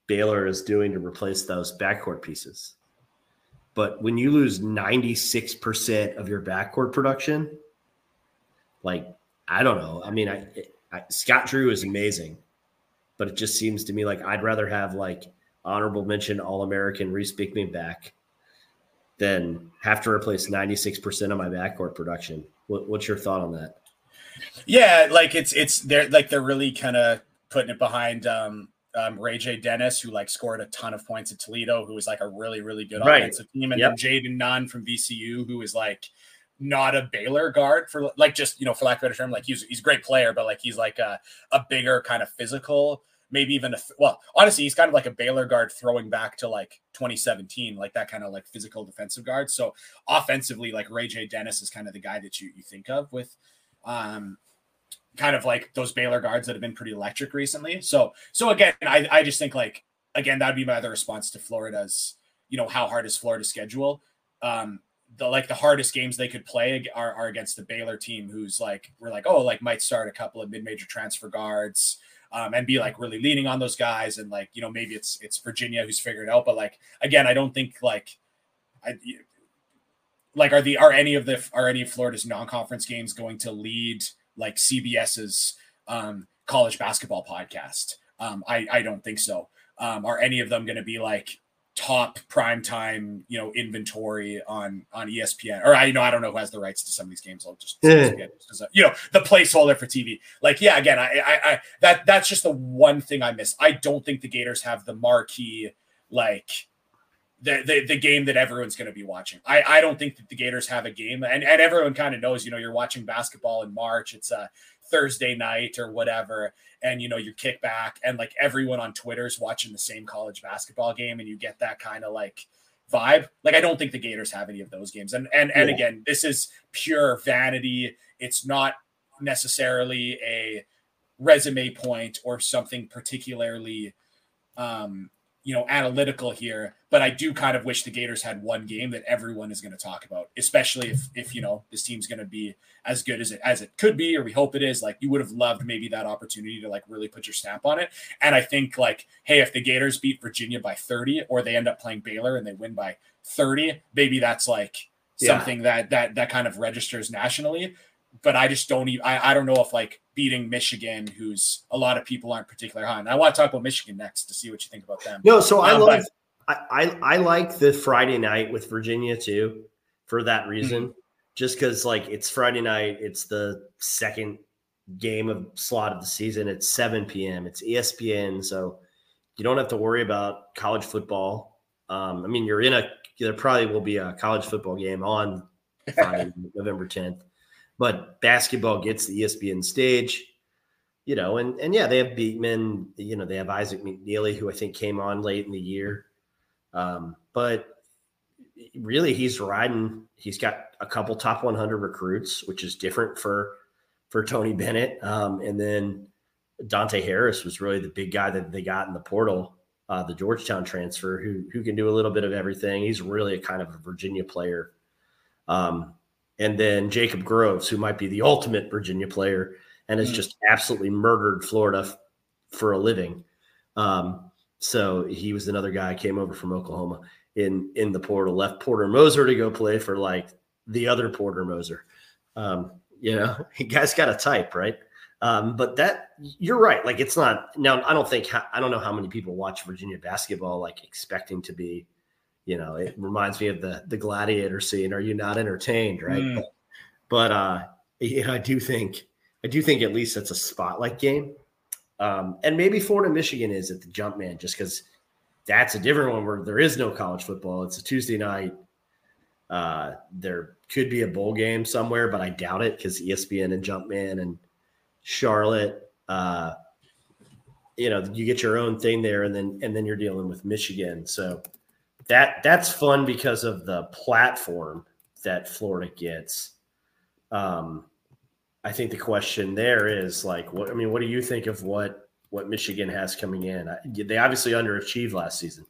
Baylor is doing to replace those backcourt pieces. But when you lose ninety-six percent of your backcourt production, like, I don't know. I mean, I, I Scott Drew is amazing, but it just seems to me like I'd rather have like honorable mention All-American Reese Bickman back then have to replace ninety-six percent of my backcourt production. What, what's your thought on that? Yeah, like it's it's they're like they're really kind of putting it behind um, um, Ray J. Dennis, who like scored a ton of points at Toledo, who was like a really really good right. offensive team, and yep. then Jaden Nunn from V C U, who is like not a Baylor guard for like just you know for lack of a better term, like he's he's a great player, but like he's like a a bigger kind of physical. Maybe even a well, honestly, he's kind of like a Baylor guard throwing back to like twenty seventeen, like that kind of like physical defensive guard. So offensively, like Ray J. Dennis is kind of the guy that you you think of with, um, kind of like those Baylor guards that have been pretty electric recently. So so again, I I just think like again that'd be my other response to Florida's. You know, how hard is Florida's schedule? Um, the like the hardest games they could play are are against the Baylor team, who's like we're like oh like might start a couple of mid-major transfer guards. Um, and be like really leaning on those guys. And like, you know, maybe it's, it's Virginia who's figured it out, but like, again, I don't think like, I like, are the, are any of the, are any of Florida's non-conference games going to lead like C B S's um, college basketball podcast? Um, I, I don't think so. Um, are any of them going to be like top primetime, you know, inventory on, on E S P N, or I, you know, I don't know who has the rights to some of these games. I'll just, yeah. you know, the placeholder for T V. Like, yeah, again, I, I, I, that, that's just the one thing I miss. I don't think the Gators have the marquee, like the, the, the game that everyone's going to be watching. I, I don't think that the Gators have a game and, and everyone kind of knows, you know, you're watching basketball in March. It's a Thursday night or whatever. And, you know, you kick back and like everyone on Twitter is watching the same college basketball game and you get that kind of like vibe. Like, I don't think the Gators have any of those games. And, and, and yeah. again, this is pure vanity. It's not necessarily a resume point or something particularly, um, you know, analytical here, but I do kind of wish the Gators had one game that everyone is going to talk about, especially if, if, you know, this team's going to be as good as it, as it could be, or we hope it is. Like you would have loved maybe that opportunity to like really put your stamp on it. And I think like, hey, if the Gators beat Virginia by thirty or they end up playing Baylor and they win by thirty, maybe that's like yeah. something that, that, that kind of registers nationally. But I just don't even, I, I don't know if like beating Michigan, who's a lot of people aren't particularly high. And I want to talk about Michigan next to see what you think about them. No, so um, I love, I, I, I like the Friday night with Virginia too, for that reason, mm-hmm. just cause like it's Friday night. It's the second game of slot of the season. It's seven P M It's E S P N. So you don't have to worry about college football. Um, I mean, you're in a, there probably will be a college football game on Friday, November tenth. But basketball gets the E S P N stage, you know, and, and yeah, they have Beekman, you know, they have Isaac McNeely, who I think came on late in the year. Um, but really he's riding, he's got a couple top one hundred recruits, which is different for, for Tony Bennett. Um, and then Dante Harris was really the big guy that they got in the portal, uh, the Georgetown transfer who, who can do a little bit of everything. He's really a kind of a Virginia player. Um, And then Jacob Groves, who might be the ultimate Virginia player and has just absolutely murdered Florida f- for a living. Um, so he was another guy came over from Oklahoma in, in the portal, left Porter Moser to go play for like the other Porter Moser. Um, you know, he guy's got a type, right? Um, but that you're right. Like it's not now. I don't think I don't know how many people watch Virginia basketball, like expecting to be, you know, it reminds me of the, the gladiator scene. Are you not entertained? Right. Mm. But, but uh, yeah, I do think I do think at least it's a spotlight game. Um, and maybe Florida, Michigan is at the Jump Man, just because that's a different one where there is no college football. It's a Tuesday night. Uh, there could be a bowl game somewhere, but I doubt it because E S P N and Jump Man and Charlotte, uh, you know, you get your own thing there, and then and then you're dealing with Michigan. So that that's fun because of the platform that Florida gets. Um, I think the question there is like, what I mean, what do you think of what what Michigan has coming in? I, they obviously underachieved last season.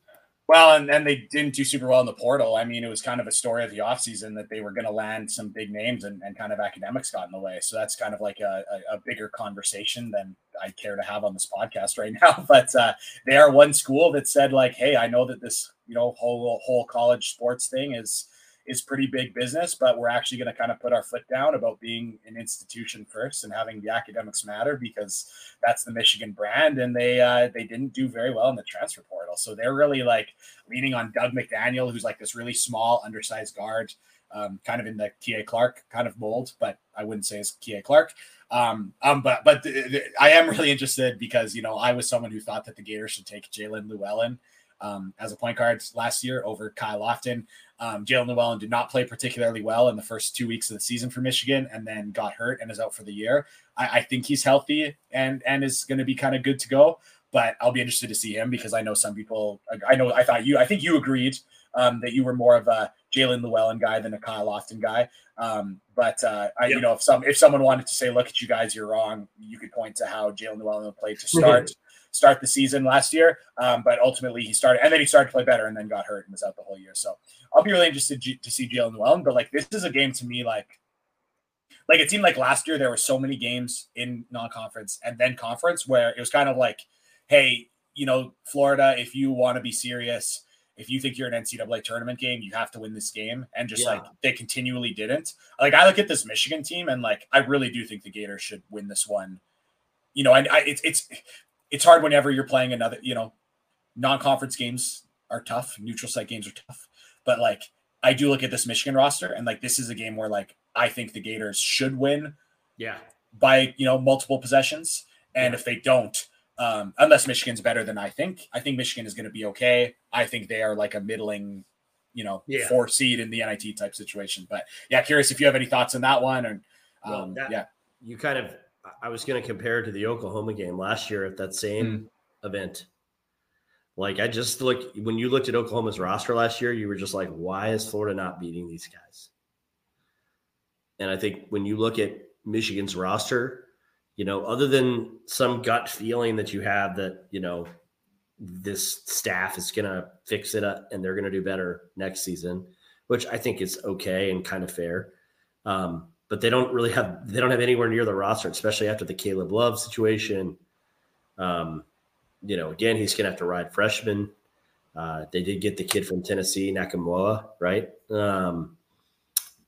Well, and then they didn't do super well in the portal. I mean, it was kind of a story of the offseason that they were going to land some big names and, and kind of academics got in the way. So that's kind of like a, a, a bigger conversation than I care to have on this podcast right now. But uh, they are one school that said like, hey, I know that this, you know, whole whole college sports thing is is pretty big business, but we're actually going to kind of put our foot down about being an institution first and having the academics matter, because that's the Michigan brand. And they, uh, they didn't do very well in the transfer portal. So they're really like leaning on Doug McDaniel, who's like this really small, undersized guard, um, kind of in the Kihei Clark kind of mold, but I wouldn't say it's Kihei Clark. Um, um, but, but th- th- I am really interested because, you know, I was someone who thought that the Gators should take Jalen Llewellyn Um, as a point guard last year over Kyle Lofton. Um, Jalen Llewellyn did not play particularly well in the first two weeks of the season for Michigan and then got hurt and is out for the year. I, I think he's healthy and, and is going to be kind of good to go, but I'll be interested to see him because I know some people, I know, I thought you, I think you agreed um, that you were more of a Jalen Llewellyn guy than a Kyle Lofton guy. Um, but uh, I, yep. you know, if some, if someone wanted to say, look at you guys, you're wrong. You could point to how Jalen Llewellyn played to start. start the season last year, um, but ultimately he started, and then he started to play better and then got hurt and was out the whole year. So I'll be really interested to, to see Jalen Llewellyn, but like, this is a game to me, like, like it seemed like last year there were so many games in non-conference and then conference where it was kind of like, hey, you know, Florida, if you want to be serious, if you think you're an N C double A tournament game, you have to win this game. And just yeah. like they continually didn't. Like I look at this Michigan team and like, I really do think the Gators should win this one. You know, and I, it's, it's, It's hard whenever you're playing another, you know, non-conference games are tough. Neutral site games are tough. But, like, I do look at this Michigan roster, and, like, this is a game where, like, I think the Gators should win yeah, by, you know, multiple possessions. And yeah. if they don't, um, unless Michigan's better than I think, I think Michigan is going to be okay. I think they are, like, a middling, you know, yeah. four seed in the N I T type situation. But, yeah, curious if you have any thoughts on that one. And, um, well, that, yeah. You kind of – I was going to compare it to the Oklahoma game last year at that same mm. event. Like I just looked, when you looked at Oklahoma's roster last year, you were just like, why is Florida not beating these guys? And I think when you look at Michigan's roster, you know, other than some gut feeling that you have that, you know, this staff is going to fix it up and they're going to do better next season, which I think is okay and kind of fair. Um, But they don't really have they don't have anywhere near the roster, especially after the Caleb Love situation. Um, you know, again, he's going to have to ride freshmen. Uh, they did get the kid from Tennessee, Nakamura, right? Um,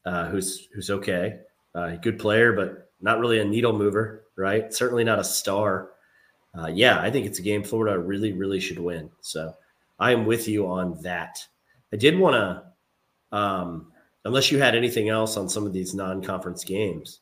uh, who's who's okay, uh, good player, but not really a needle mover, right? Certainly not a star. Uh, yeah, I think it's a game Florida really, really should win. So I am with you on that. I did want to. Um, Unless you had anything else on some of these non-conference games,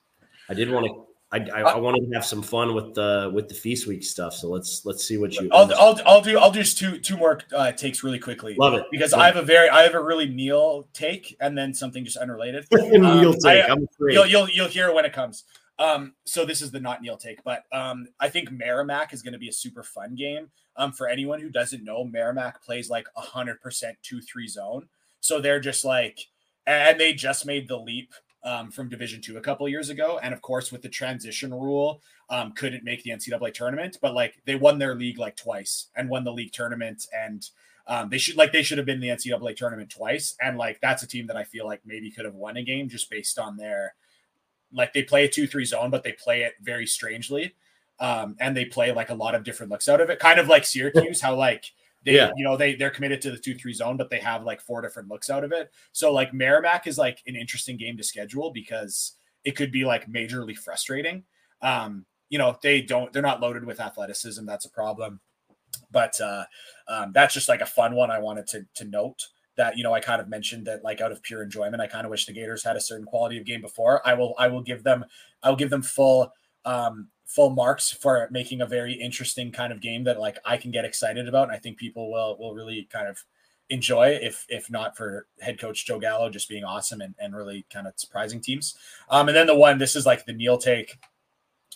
I did want to. I, I, I wanted to have some fun with the with the Feast Week stuff. So let's let's see what you. I'll I'll, I'll do I'll do just two two more uh, takes really quickly. Love it because Love I have it. a very I have a really Neil take and then something just unrelated. Neil um, take. I, I'm afraid. You'll you'll you'll hear it when it comes. Um, so this is the not Neil take, but um, I think Merrimack is going to be a super fun game. Um, for anyone who doesn't know, Merrimack plays like a hundred percent two three zone. So they're just like. And they just made the leap um, from Division Two a couple of years ago. And, of course, with the transition rule, um, couldn't make the N C double A tournament. But, like, they won their league, like, twice and won the league tournament. And um, they should, like, they should have been in the N C double A tournament twice. And, like, that's a team that I feel like maybe could have won a game just based on their – like, they play a two three zone, but they play it very strangely. Um, and they play, like, a lot of different looks out of it. Kind of like Syracuse, how, like – They, yeah. you know, they, they're committed to the two three zone, but they have like four different looks out of it. So like Merrimack is like an interesting game to schedule because it could be like majorly frustrating. Um, you know, they don't, they're not loaded with athleticism. That's a problem. But uh, um, that's just like a fun one I wanted to to note. That, you know, I kind of mentioned that, like, out of pure enjoyment, I kind of wish the Gators had a certain quality of game before. I will, I will give them, I will give them full, um, full marks for making a very interesting kind of game that, like, I can get excited about. And I think people will, will really kind of enjoy, if, if not for head coach Joe Gallo just being awesome and, and really kind of surprising teams. Um, and then the one, this is like the Neil take,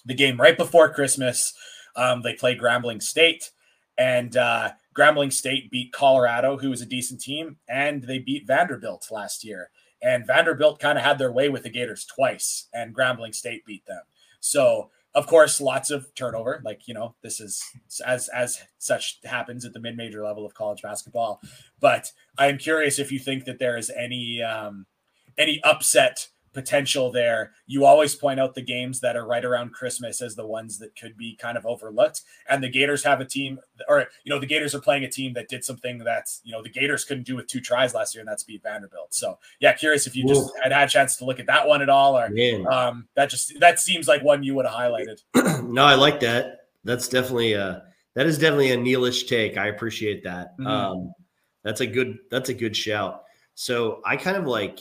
the game right before Christmas. Um, they play Grambling State, and, uh, Grambling State beat Colorado, who was a decent team, and they beat Vanderbilt last year. And Vanderbilt kind of had their way with the Gators twice, and Grambling State beat them. So, of course, lots of turnover. Like, you know, this is as as such happens at the mid-major level of college basketball. But I am curious if you think that there is any um, any upset potential there. You always point out the games that are right around Christmas as the ones that could be kind of overlooked. And the Gators have a team, or, you know, the Gators are playing a team that did something that's, you know, the Gators couldn't do with two tries last year, and that's beat Vanderbilt. So yeah, curious if you just Whoa. had a chance to look at that one at all, or Man. um, that just, that seems like one you would have highlighted. No, I like that. That's definitely a, that is definitely a Neelish take. I appreciate that. Mm-hmm. Um, that's a good, that's a good shout. So I kind of like,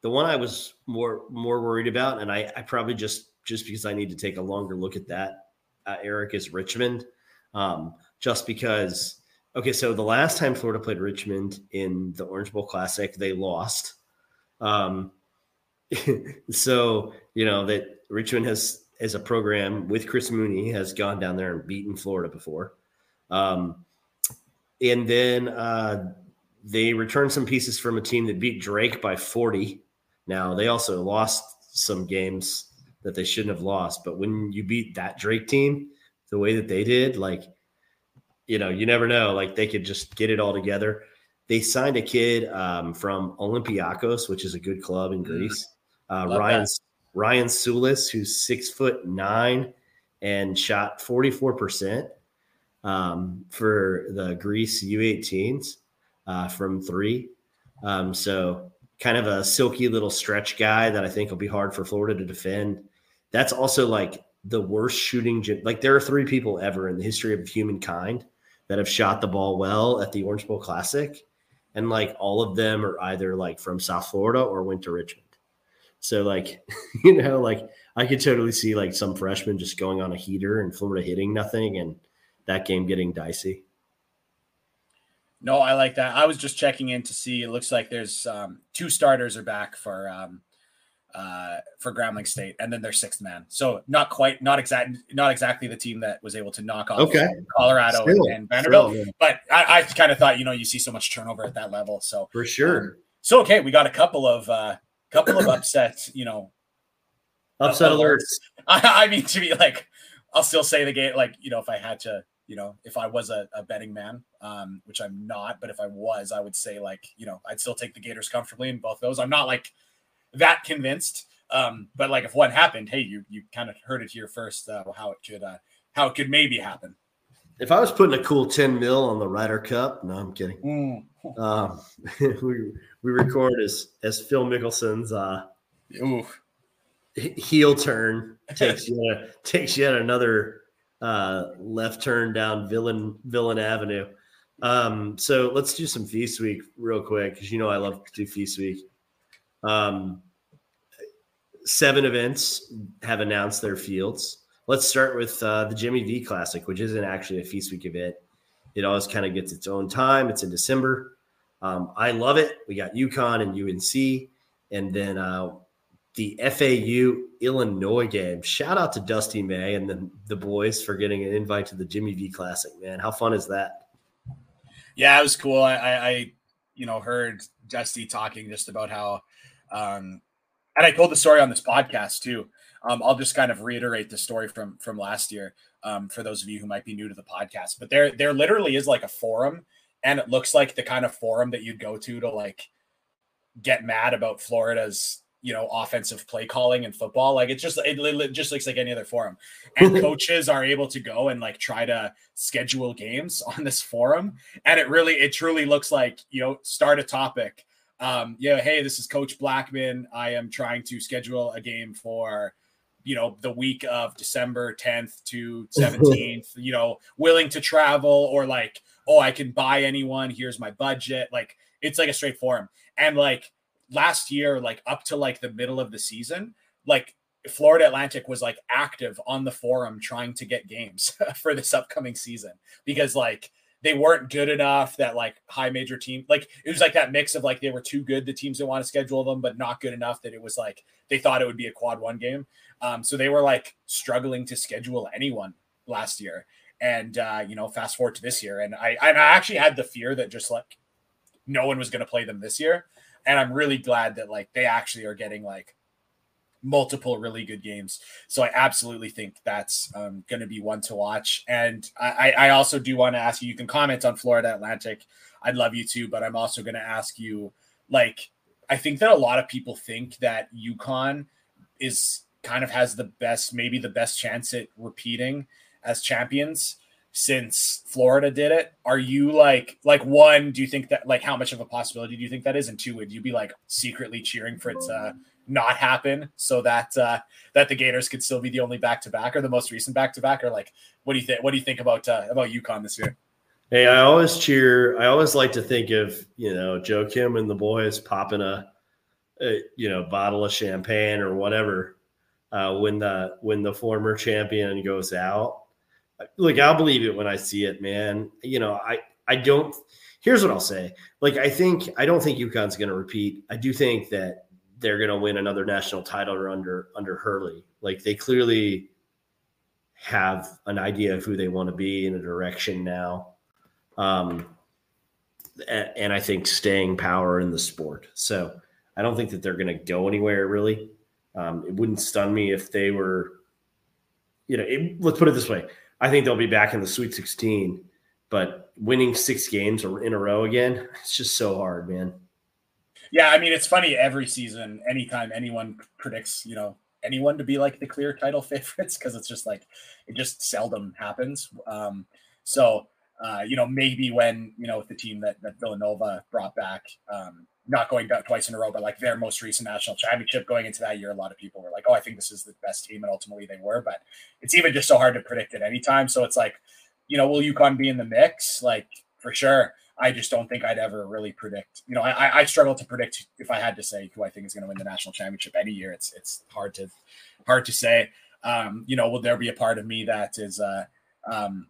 the one I was more more worried about, and I, I probably just just because I need to take a longer look at that, uh, Eric, is Richmond. Um, just because, okay, so the last time Florida played Richmond in the Orange Bowl Classic, they lost. Um, so, you know, that Richmond has, as a program with Chris Mooney, has gone down there and beaten Florida before. Um, and then uh, they returned some pieces from a team that beat Drake by forty. Now, they also lost some games that they shouldn't have lost, but when you beat that Drake team the way that they did, like, you know, you never know. Like, they could just get it all together. They signed a kid um, from Olympiakos, which is a good club in Greece. Uh, Ryan that. Ryan Soulis, who's six foot nine and shot forty-four percent um, for the Greece U eighteens uh, from three. Um, so kind of a silky little stretch guy that I think will be hard for Florida to defend. That's also like the worst shooting. Like, there are three people ever in the history of humankind that have shot the ball well at the Orange Bowl Classic. And like all of them are either like from South Florida or went to Richmond. So like, you know, like I could totally see like some freshman just going on a heater and Florida hitting nothing and that game getting dicey. No, I like that. I was just checking in to see. It looks like there's um, two starters are back for um, uh, for Grambling State, and then their sixth man. So not quite, not exact, not exactly the team that was able to knock off okay. Colorado still, and Vanderbilt. Still, yeah. But I, I kind of thought, you know, you see so much turnover at that level. So for sure. Um, so okay, we got a couple of uh, couple of upsets. You know, upset alerts. I, I mean, to be like, I'll still say the game. Like, you know, if I had to. You know, if I was a, a betting man, um, which I'm not, but if I was, I would say, like, you know, I'd still take the Gators comfortably in both those. I'm not like that convinced, um, but like if one happened, hey, you you kind of heard it here first, uh, how it could uh, how it could maybe happen. If I was putting a cool ten mil on the Ryder Cup, no, I'm kidding. Mm. Um, we we record as as Phil Mickelson's uh, heel turn takes yet takes yet another. Uh, left turn down Villain Villain Avenue. Um, so let's do some Feast Week real quick, because you know I love to do Feast Week. Um, seven events have announced their fields. Let's start with uh, the Jimmy V Classic, which isn't actually a Feast Week event. It always kind of gets its own time. It's in December. Um, I love it. We got UConn and U N C, and then uh, the F A U Illinois game. Shout out to Dusty May and the, the boys for getting an invite to the Jimmy V Classic, man. How fun is that? Yeah, it was cool. I, I you know, heard Dusty talking just about how, um, and I told the story on this podcast too. Um, I'll just kind of reiterate the story from, from last year um, for those of you who might be new to the podcast, but there, there literally is like a forum, and it looks like the kind of forum that you'd go to to like get mad about Florida's, you know, offensive play calling and football. Like, it's just, it, it just looks like any other forum, and coaches are able to go and like try to schedule games on this forum. And it really, it truly looks like, you know, start a topic. Um, you know, hey, this is Coach Blackman. I am trying to schedule a game for you know, the week of December tenth to seventeenth, you know, willing to travel, or like, oh, I can buy anyone, here's my budget. Like, it's like a straight forum. And like last year, like up to like the middle of the season, like Florida Atlantic was like active on the forum trying to get games for this upcoming season, because like they weren't good enough that like high major team, like it was like that mix of like, they were too good, the teams didn't want to schedule them, but not good enough that it was like, they thought it would be a quad one game. Um, so they were like struggling to schedule anyone last year. And, uh, you know, fast forward to this year. And I, and I actually had the fear that just like no one was going to play them this year. And I'm really glad that like they actually are getting like multiple really good games. So I absolutely think that's um, going to be one to watch. And I, I also do want to ask you, you can comment on Florida Atlantic. I'd love you to, but I'm also going to ask you, like, I think that a lot of people think that UConn is kind of has the best, maybe the best chance at repeating as champions since Florida did it. Are you like, like one, do you think that, like, how much of a possibility do you think that is? And two, would you be like secretly cheering for it to not happen so that uh that the Gators could still be the only back-to-back or the most recent back-to-back? Or like, what do you think, what do you think about uh about UConn this year? Hey, I always cheer, I always like to think of, you know, Joe Kim and the boys popping a, a you know, bottle of champagne or whatever uh when the when the former champion goes out. Look, I'll believe it when I see it, man. You know, I I don't, here's what I'll say. Like, I think I don't think UConn's going to repeat. I do think that they're going to win another national title under, under Hurley. Like, they clearly have an idea of who they want to be in a direction now. Um, and, and I think staying power in the sport. So I don't think that they're going to go anywhere really. Um, it wouldn't stun me if they were, you know, it, let's put it this way. I think they'll be back in the Sweet sixteen, but winning six games in a row again, it's just so hard, man. Yeah, I mean, it's funny every season, anytime anyone predicts, you know, anyone to be like the clear title favorites, because it's just like, it just seldom happens. Um, so, uh, you know, maybe when, you know, with the team that, that Villanova brought back, um, not going back twice in a row, but like their most recent national championship going into that year, a lot of people were like, oh, I think this is the best team. And ultimately they were, but it's even just so hard to predict at any time. So it's like, you know, will UConn be in the mix? Like, for sure. I just don't think I'd ever really predict. You know, I, I struggle to predict. If I had to say who I think is going to win the national championship any year, it's it's hard to hard to say. Um, you know, will there be a part of me that is uh, um,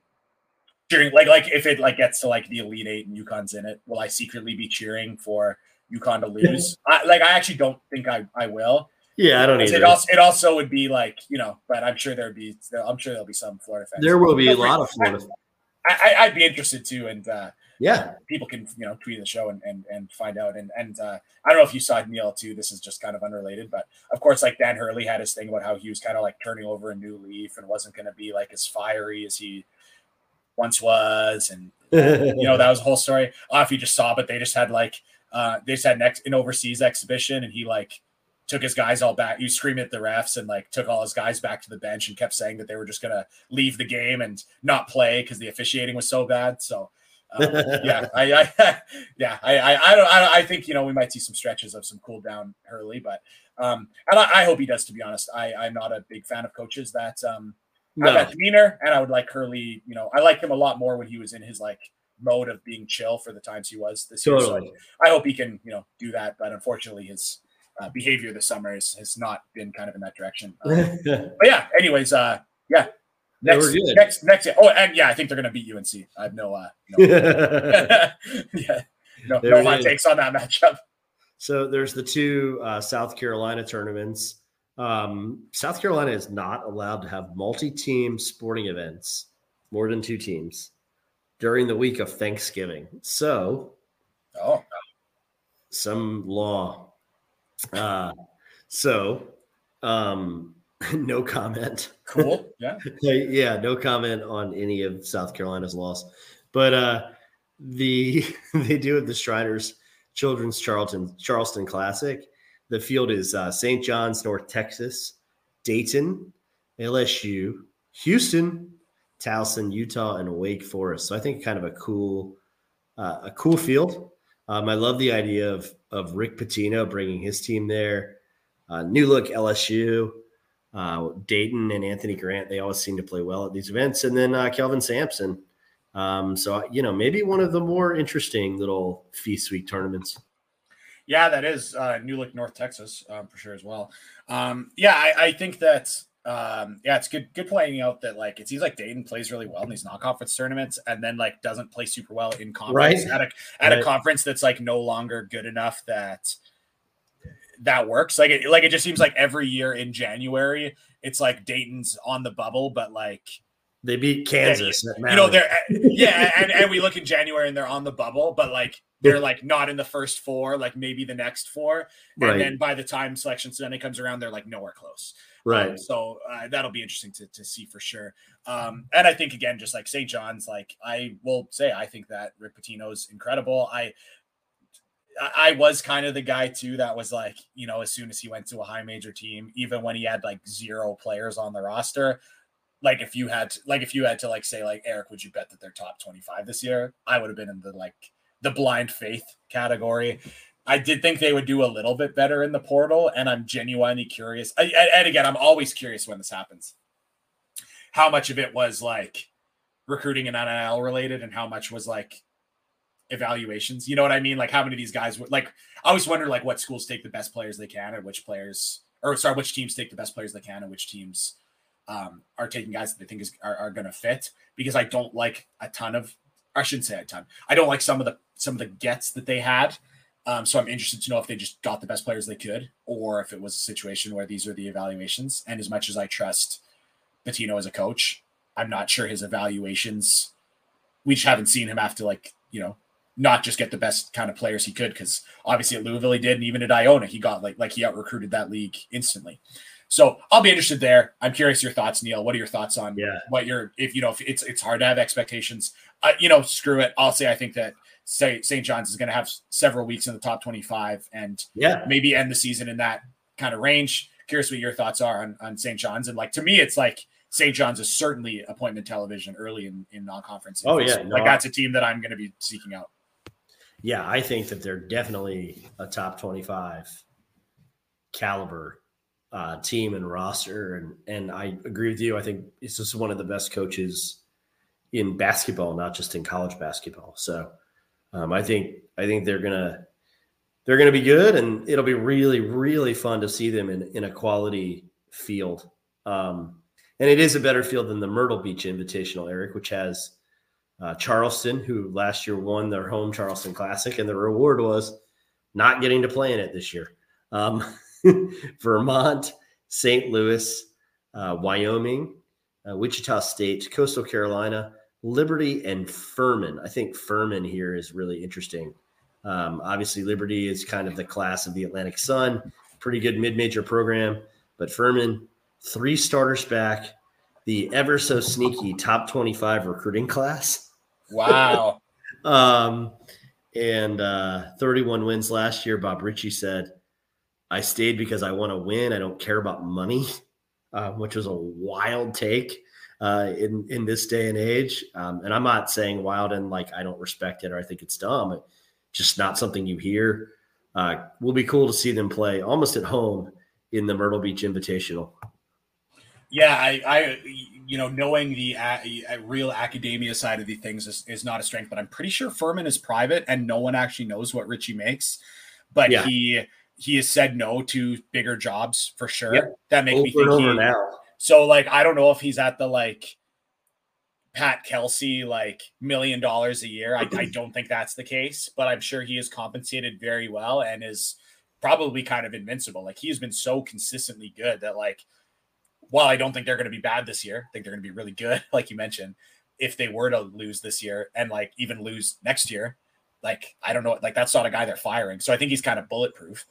cheering? Like like if it like gets to like the Elite Eight and UConn's in it, will I secretly be cheering for UConn to lose? I, like I actually don't think I, I will. Yeah, I don't either. It also, it also would be like, you know, but I'm sure there'd be I'm sure there'll be some Florida fans. There will be a lot of Florida fans. I, I'd be interested too, and uh, yeah, uh, people can, you know, tweet the show and and, and find out. And and uh, I don't know if you saw Neil too. This is just kind of unrelated, but of course, like Dan Hurley had his thing about how he was kind of like turning over a new leaf and wasn't going to be like as fiery as he once was, and you know, that was the whole story. I don't know if you just saw, but they just had like uh, they just had an, ex- an overseas exhibition, and he like took his guys all back. He was screaming at the refs and like took all his guys back to the bench and kept saying that they were just going to leave the game and not play because the officiating was so bad. So um, yeah, I, I yeah, I, I, I don't, I, I think, you know, we might see some stretches of some cool down Hurley, but um, and I, I hope he does, to be honest. I, I'm not a big fan of coaches that um, no. have that demeanor, and I would like Hurley, you know, I liked him a lot more when he was in his like mode of being chill for the times he was this totally. year. So like, I hope he can, you know, do that. But unfortunately his, Uh, behavior this summer has, has not been kind of in that direction. Um, but yeah, anyways, uh, yeah. Next, yeah, next, next. Oh, and yeah, I think they're going to beat U N C. I have no, uh, no, yeah, no, no hot takes on that matchup. So there's the two uh, South Carolina tournaments. Um, South Carolina is not allowed to have multi-team sporting events, more than two teams, during the week of Thanksgiving. So, oh, some law. Uh, so, um, no comment. Cool. Yeah. Yeah. No comment on any of South Carolina's laws, but, uh, the, they do have the Shriners Children's Charlton, Charleston Classic. The field is, uh, Saint John's, North Texas, Dayton, L S U, Houston, Towson, Utah, and Wake Forest. So I think kind of a cool, uh, a cool field. Um, I love the idea of, of Rick Pitino bringing his team there. Uh, new look L S U. Uh, Dayton and Anthony Grant, they always seem to play well at these events. And then uh, Kelvin Sampson. Um, so, you know, maybe one of the more interesting little feast week tournaments. Yeah, that is uh, New Look North Texas um, for sure as well. Um, yeah, I, I think that's um, yeah, it's good good pointing out that like it seems like Dayton plays really well in these non-conference tournaments and then like doesn't play super well in conference right. at a at right. a conference that's like no longer good enough that that works. Like it like it just seems like every year in January it's like Dayton's on the bubble, but like they beat Kansas. They, you know, they're yeah, and, and we look in January and they're on the bubble, but like they're like not in the first four, like maybe the next four. And right. then by the time selection Sunday comes around, they're like nowhere close. Right. Um, so uh, that'll be interesting to, to see for sure. Um, and I think, again, just like Saint John's, like I will say, I think that Rick Pitino's incredible. I, I was kind of the guy too, that was like, you know, as soon as he went to a high major team, even when he had like zero players on the roster, like if you had, to, like if you had to like say like, Eric, would you bet that they're top twenty-five this year? I would have been in the like, the blind faith category. I did think they would do a little bit better in the portal, and I'm genuinely curious. I, and again, I'm always curious when this happens, how much of it was like recruiting and N I L related, and how much was like evaluations. You know what I mean? Like how many of these guys would like? I always wonder like what schools take the best players they can, and which players, or sorry, which teams take the best players they can, and which teams um, are taking guys that they think is are, are going to fit. Because I don't like a ton of. I shouldn't say a ton. I don't like some of the some of the gets that they had. Um, so I'm interested to know if they just got the best players they could, or if it was a situation where these are the evaluations. And as much as I trust Pitino as a coach, I'm not sure his evaluations. We just haven't seen him have to like, you know, not just get the best kind of players he could, because obviously at Louisville he did, and even at Iona he got like like he out recruited that league instantly. So I'll be interested there. I'm curious your thoughts, Neil. What are your thoughts on yeah. what your if you know if it's it's hard to have expectations. Uh, you know, screw it. I'll say I think that Saint John's is going to have several weeks in the top twenty-five, and yeah. maybe end the season in that kind of range. Curious what your thoughts are on, on Saint John's, and like to me, it's like Saint John's is certainly appointment television early in, in non-conference. Oh yeah, no, like that's a team that I'm going to be seeking out. Yeah, I think that they're definitely a top twenty-five caliber Uh, team and roster. And, and I agree with you. I think he's just one of the best coaches in basketball, not just in college basketball. So um, I think, I think they're going to, they're going to be good, and it'll be really, really fun to see them in, in a quality field. Um, and it is a better field than the Myrtle Beach Invitational, Eric, which has uh, Charleston, who last year won their home Charleston Classic. And the reward was not getting to play in it this year. Um, Vermont, Saint Louis, uh, Wyoming, uh, Wichita State, Coastal Carolina, Liberty, and Furman. I think Furman here is really interesting. Um, obviously, Liberty is kind of the class of the Atlantic Sun, pretty good mid-major program. But Furman, three starters back, the ever so sneaky top twenty-five recruiting class. Wow. um, and uh, thirty-one wins last year. Bob Ritchie said, I stayed because I want to win. I don't care about money, uh, which was a wild take uh, in, in this day and age. Um, and I'm not saying wild and like I don't respect it or I think it's dumb. It's just not something you hear. Uh, will be cool to see them play almost at home in the Myrtle Beach Invitational. Yeah, I, I you know, knowing the uh, real academia side of the things is, is not a strength, but I'm pretty sure Furman is private and no one actually knows what Richie makes. But yeah. he – He has said no to bigger jobs for sure. Yep. That makes over me think. Over he, now. So, like, I don't know if he's at the like Pat Kelsey like million dollars a year. I, I don't think that's the case, but I'm sure he is compensated very well and is probably kind of invincible. Like, he has been so consistently good that like, while I don't think they're going to be bad this year, I think they're going to be really good. Like you mentioned, if they were to lose this year and like even lose next year. Like, I don't know. Like, that's not a guy they're firing. So I think he's kind of bulletproof.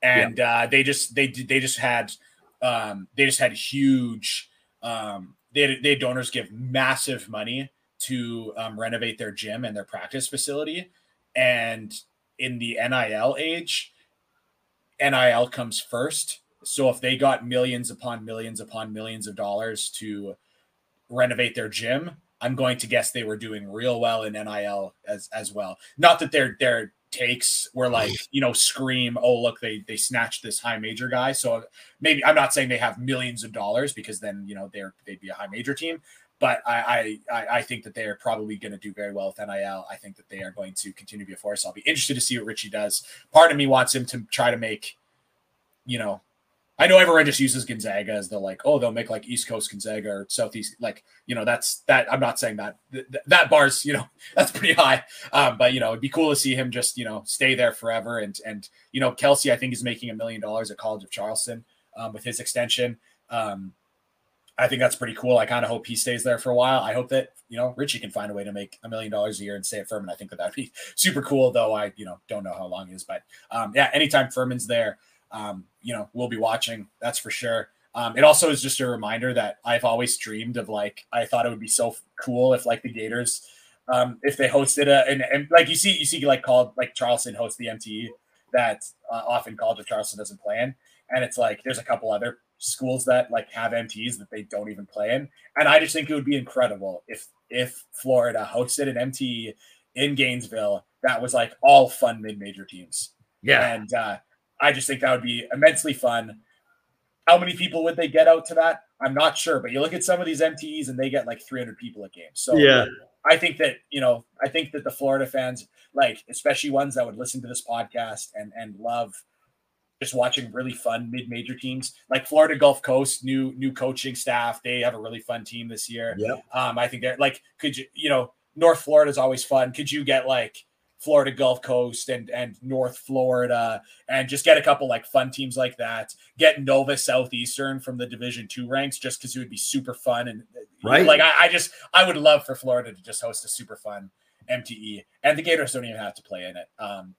And yeah. uh, they just they they just had um, they just had huge um, they had, they had donors give massive money to um, renovate their gym and their practice facility. And in the N I L age, N I L comes first. So if they got millions upon millions upon millions of dollars to renovate their gym, I'm going to guess they were doing real well in N I L as as well. Not that they're they're takes where, like, you know, scream, oh, look, they they snatched this high major guy. So maybe I'm not saying they have millions of dollars, because then, you know, they're they'd be a high major team. But I I, I think that they are probably going to do very well with N I L. I think that they are going to continue to be a force. I'll be interested to see what Richie does. Part of me wants him to try to make, you know, I know everyone just uses Gonzaga as the, like, oh, they'll make like East Coast Gonzaga or Southeast. Like, you know, that's that. I'm not saying that Th- that bar's, you know, that's pretty high. Um, but, you know, it'd be cool to see him just, you know, stay there forever. And, and you know, Kelsey, I think, is making a million dollars at College of Charleston um, with his extension. Um, I think that's pretty cool. I kind of hope he stays there for a while. I hope that, you know, Richie can find a way to make a million dollars a year and stay at Furman. I think that that'd be super cool, though I, you know, don't know how long it is. But, um, yeah, anytime Furman's there, um, you know, we'll be watching. That's for sure. Um, it also is just a reminder that I've always dreamed of, like, I thought it would be so cool if, like, the Gators, um, if they hosted a, and, and like, you see, you see, like, called, like, Charleston hosts the M T E that uh, often College of Charleston doesn't play in. And it's like, there's a couple other schools that, like, have M T Es that they don't even play in. And I just think it would be incredible if if Florida hosted an M T E in Gainesville that was, like, all fun mid-major teams. Yeah. And uh, I just think that would be immensely fun. How many people would they get out to that? I'm not sure. But you look at some of these M T Es and they get, like, three hundred people at games. So yeah. I think that, you know, I think that the Florida fans, like, especially ones that would listen to this podcast and and love just watching really fun mid-major teams, like Florida Gulf Coast, new new coaching staff. They have a really fun team this year. Yep. Um, I think they're like, could you, you know, North Florida is always fun. Could you get like Florida Gulf Coast and and North Florida and just get a couple like fun teams like that? Get Nova Southeastern from the Division Two ranks just because it would be super fun. And right. like I, I just I would love for Florida to just host a super fun M T E. And the Gators don't even have to play in it. Um,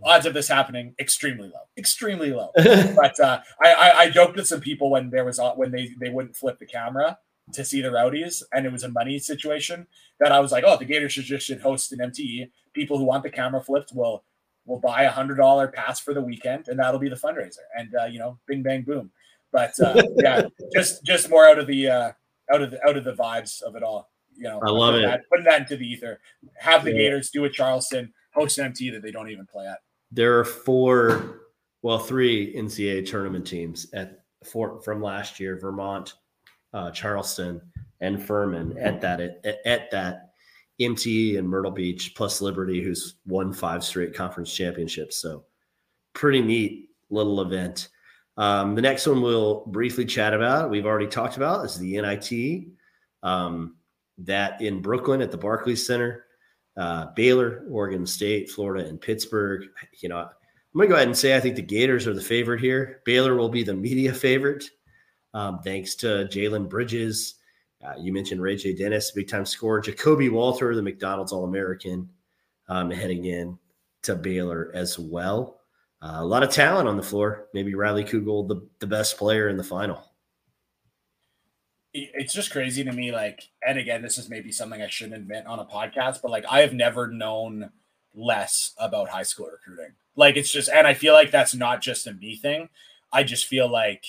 Odds of this happening extremely low, extremely low. But uh, I, I, I joked with some people when there was when they, they wouldn't flip the camera to see the Rowdies, and it was a money situation that I was like, oh, the Gators should just should host an M T E. People who want the camera flipped will will buy a hundred dollar pass for the weekend, and that'll be the fundraiser. And uh, you know, bing bang boom. But uh, yeah, just just more out of the uh, out of the, out of the vibes of it all. You know, I love it. That, putting that into the ether. Have the yeah. Gators do a Charleston host an M T E that they don't even play at. There are four, well, three N C A A tournament teams at four, from last year: Vermont, uh, Charleston, and Furman at that at, at that M T E in Myrtle Beach, plus Liberty, who's won five straight conference championships. So, pretty neat little event. Um, the next one we'll briefly chat about, we've already talked about, is the N I T, um, that in Brooklyn at the Barclays Center. Uh, Baylor, Oregon State, Florida, and Pittsburgh. You know, I'm going to go ahead and say I think the Gators are the favorite here. Baylor will be the media favorite, um, thanks to Jalen Bridges. Uh, you mentioned Ray J. Dennis, big-time scorer. Jacoby Walter, the McDonald's All-American, um, heading in to Baylor as well. Uh, a lot of talent on the floor. Maybe Riley Kugel, the, the best player in the final. It's just crazy to me, like, and again, this is maybe something I shouldn't admit on a podcast, but, like, I have never known less about high school recruiting. Like, it's just, and I feel like that's not just a me thing. I just feel like,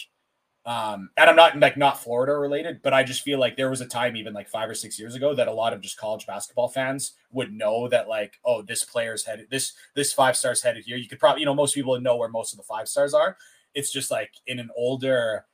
um, and I'm not, like, not Florida related, but I just feel like there was a time even, like, five or six years ago that a lot of just college basketball fans would know that, like, oh, this player's headed, this, this five star's headed here. You could probably, you know, most people would know where most of the five stars are. It's just, like, in an older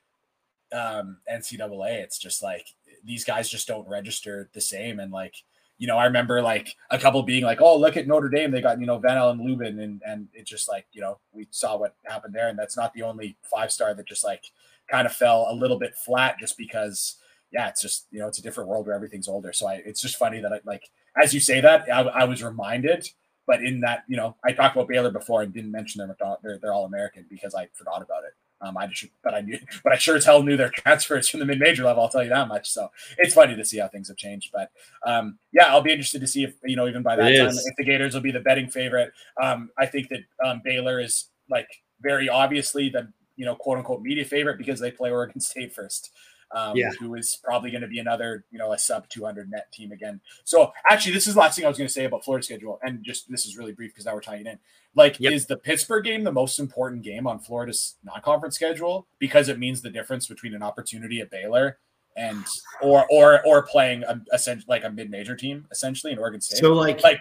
um N C double A, it's just like these guys just don't register the same. And like, you know, I remember like a couple being like, oh, look at Notre Dame, they got, you know, Van Allen Lubin, and and it just like, you know, we saw what happened there. And that's not the only five star that just like kind of fell a little bit flat, just because, yeah, it's just, you know, it's a different world where everything's older. So I, it's just funny that I, like, as you say that, I, I was reminded. But in that, you know, I talked about Baylor before and didn't mention their McDonald, they're, they're All-American because I forgot about it. Um, I just, but I knew, but I sure as hell knew their transfers from the mid-major level. I'll tell you that much. So it's funny to see how things have changed. But um, yeah, I'll be interested to see if, you know, even by that it time, is. if the Gators will be the betting favorite. Um, I think that um, Baylor is like very obviously the, you know, quote unquote media favorite because they play Oregon State first, um, yeah. who is probably going to be another, you know, a sub two hundred net team again. So actually, this is the last thing I was going to say about Florida schedule. And just, this is really brief because now we're tying in. Like, yep. Is the Pittsburgh game the most important game on Florida's non-conference schedule? Because it means the difference between an opportunity at Baylor and or or or playing a, a like a mid-major team, essentially, in Oregon State. So, like, like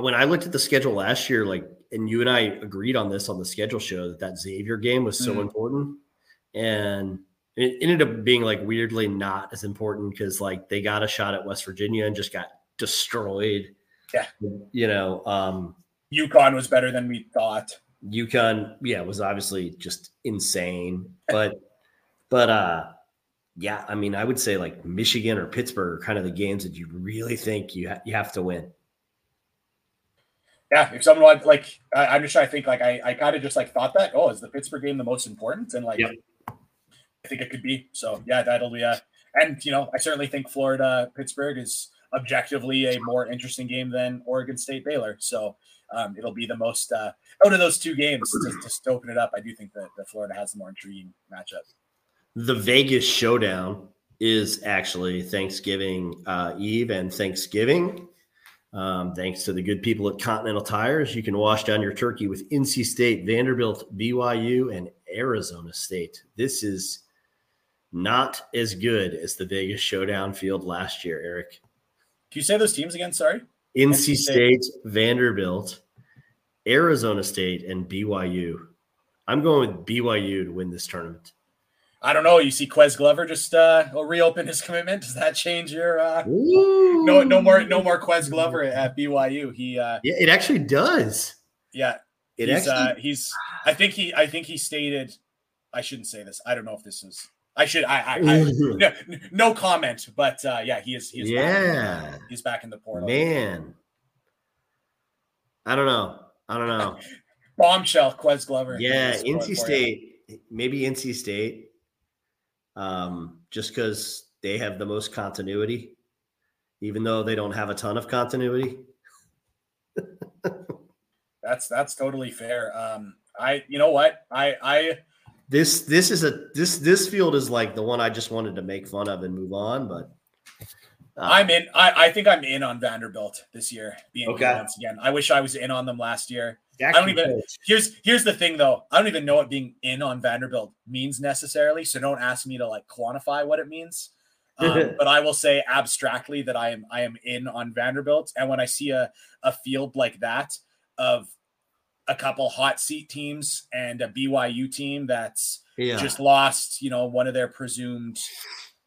when I looked at the schedule last year, like, and you and I agreed on this on the schedule show, that that Xavier game was so mm-hmm. important. And it ended up being like weirdly not as important because like they got a shot at West Virginia and just got destroyed. Yeah. You know, um, UConn was better than we thought. UConn, yeah, was obviously just insane. But, but, uh, yeah, I mean, I would say like Michigan or Pittsburgh are kind of the games that you really think you ha- you have to win. Yeah, if someone like I, I'm just trying to think, like I, I kind of just like thought that, oh, is the Pittsburgh game the most important? And like, yep. I think it could be. So yeah, that'll be a, and you know, I certainly think Florida Pittsburgh is objectively a more interesting game than Oregon State Baylor. So um, it'll be the most uh, out of those two games to, to open it up. I do think that, that Florida has the more intriguing matchup. The Vegas showdown is actually Thanksgiving uh, Eve and Thanksgiving. Um, thanks to the good people at Continental Tires, you can wash down your turkey with N C State, Vanderbilt, B Y U, and Arizona State. This is not as good as the Vegas showdown field last year, Eric. Can you say those teams again? Sorry. N C State, Vanderbilt, Arizona State, and B Y U. I'm going with B Y U to win this tournament. I don't know. You see Quez Glover just uh, reopen his commitment. Does that change your uh, – no no more no more Quez Glover at B Y U. He uh, yeah, it actually does. Yeah. It he's, actually uh, – he's – I think he I think he stated – I shouldn't say this. I don't know if this is – I should – I, I, I no, no comment. But, uh, yeah, he is, he is – yeah. Back in, he's back in the portal. Man. I don't know. I don't know. Bombshell Quez Glover. Yeah, N C State – maybe N C State – Um, just because they have the most continuity, even though they don't have a ton of continuity. that's that's totally fair. Um, I you know what I I this this is a this this field is like the one I just wanted to make fun of and move on, but uh, I'm in. I, I think I'm in on Vanderbilt this year. Being okay. Once again, I wish I was in on them last year. That I don't even coach. here's here's the thing though. I don't even know what being in on Vanderbilt means necessarily. So don't ask me to like quantify what it means. Um, but I will say abstractly that I am I am in on Vanderbilt. And when I see a, a field like that of a couple hot seat teams and a B Y U team that's yeah. just lost, you know, one of their presumed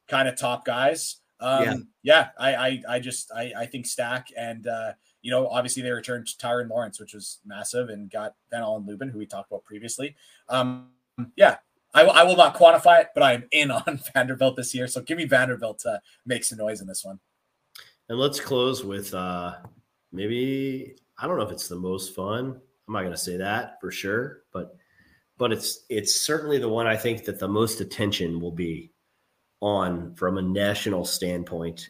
kind of top guys. Um yeah, yeah I, I I just I I think Stack and uh you know, obviously they returned Tyron Lawrence, which was massive, and got Van Allen Lubin, who we talked about previously. Um, yeah, I, w- I will not quantify it, but I am in on Vanderbilt this year. So give me Vanderbilt to make some noise in this one. And let's close with uh, maybe, I don't know if it's the most fun. I'm not going to say that for sure, but but it's it's certainly the one I think that the most attention will be on from a national standpoint,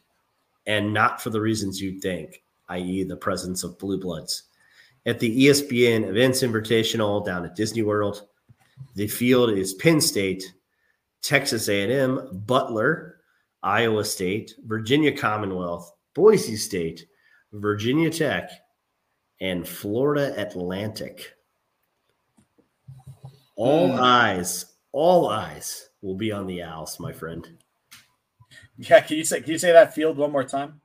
and not for the reasons you'd think. that is the presence of Blue Bloods. At the E S P N Events Invitational down at Disney World, the field is Penn State, Texas A and M, Butler, Iowa State, Virginia Commonwealth, Boise State, Virginia Tech, and Florida Atlantic. All mm. eyes, all eyes will be on the Owls, my friend. Yeah, can you say can you say that field one more time?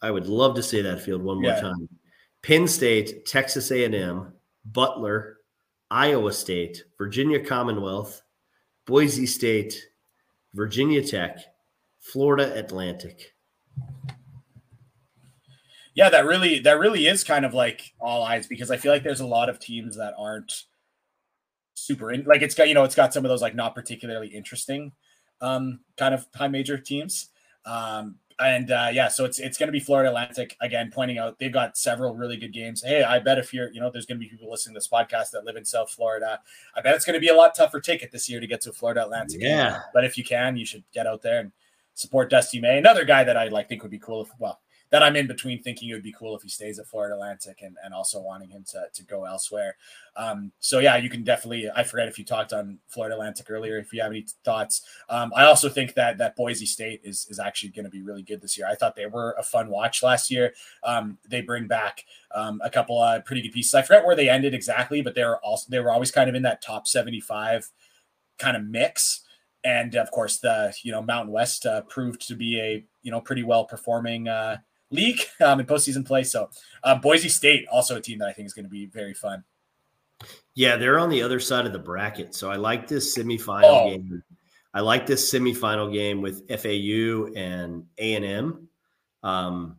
I would love to say that field one more yeah. time. Penn State, Texas A and M, Butler, Iowa State, Virginia Commonwealth, Boise State, Virginia Tech, Florida Atlantic. Yeah, that really that really is kind of like all eyes, because I feel like there's a lot of teams that aren't super in, like it's got you know it's got some of those like not particularly interesting um, kind of high major teams. Um, And uh, yeah, so it's it's going to be Florida Atlantic again, pointing out they've got several really good games. Hey, I bet if you're, you know, there's going to be people listening to this podcast that live in South Florida. I bet it's going to be a lot tougher ticket this year to get to Florida Atlantic. Yeah. Game. But if you can, you should get out there and support Dusty May. Another guy that I like think would be cool. If, well, that I'm in between thinking it would be cool if he stays at Florida Atlantic and, and also wanting him to, to go elsewhere. Um, so yeah, you can definitely, I forget if you talked on Florida Atlantic earlier, if you have any thoughts. Um, I also think that, that Boise State is, is actually going to be really good this year. I thought they were a fun watch last year. Um, they bring back um, a couple of pretty good pieces. I forget where they ended exactly, but they were also, they were always kind of in that top seventy-five kind of mix. And of course the, you know, Mountain West uh, proved to be a, you know, pretty well performing uh, league um, in postseason play. So uh, Boise State, also a team that I think is going to be very fun. Yeah, they're on the other side of the bracket. So I like this semifinal oh. game. I like this semifinal game with F A U and A and M. Um,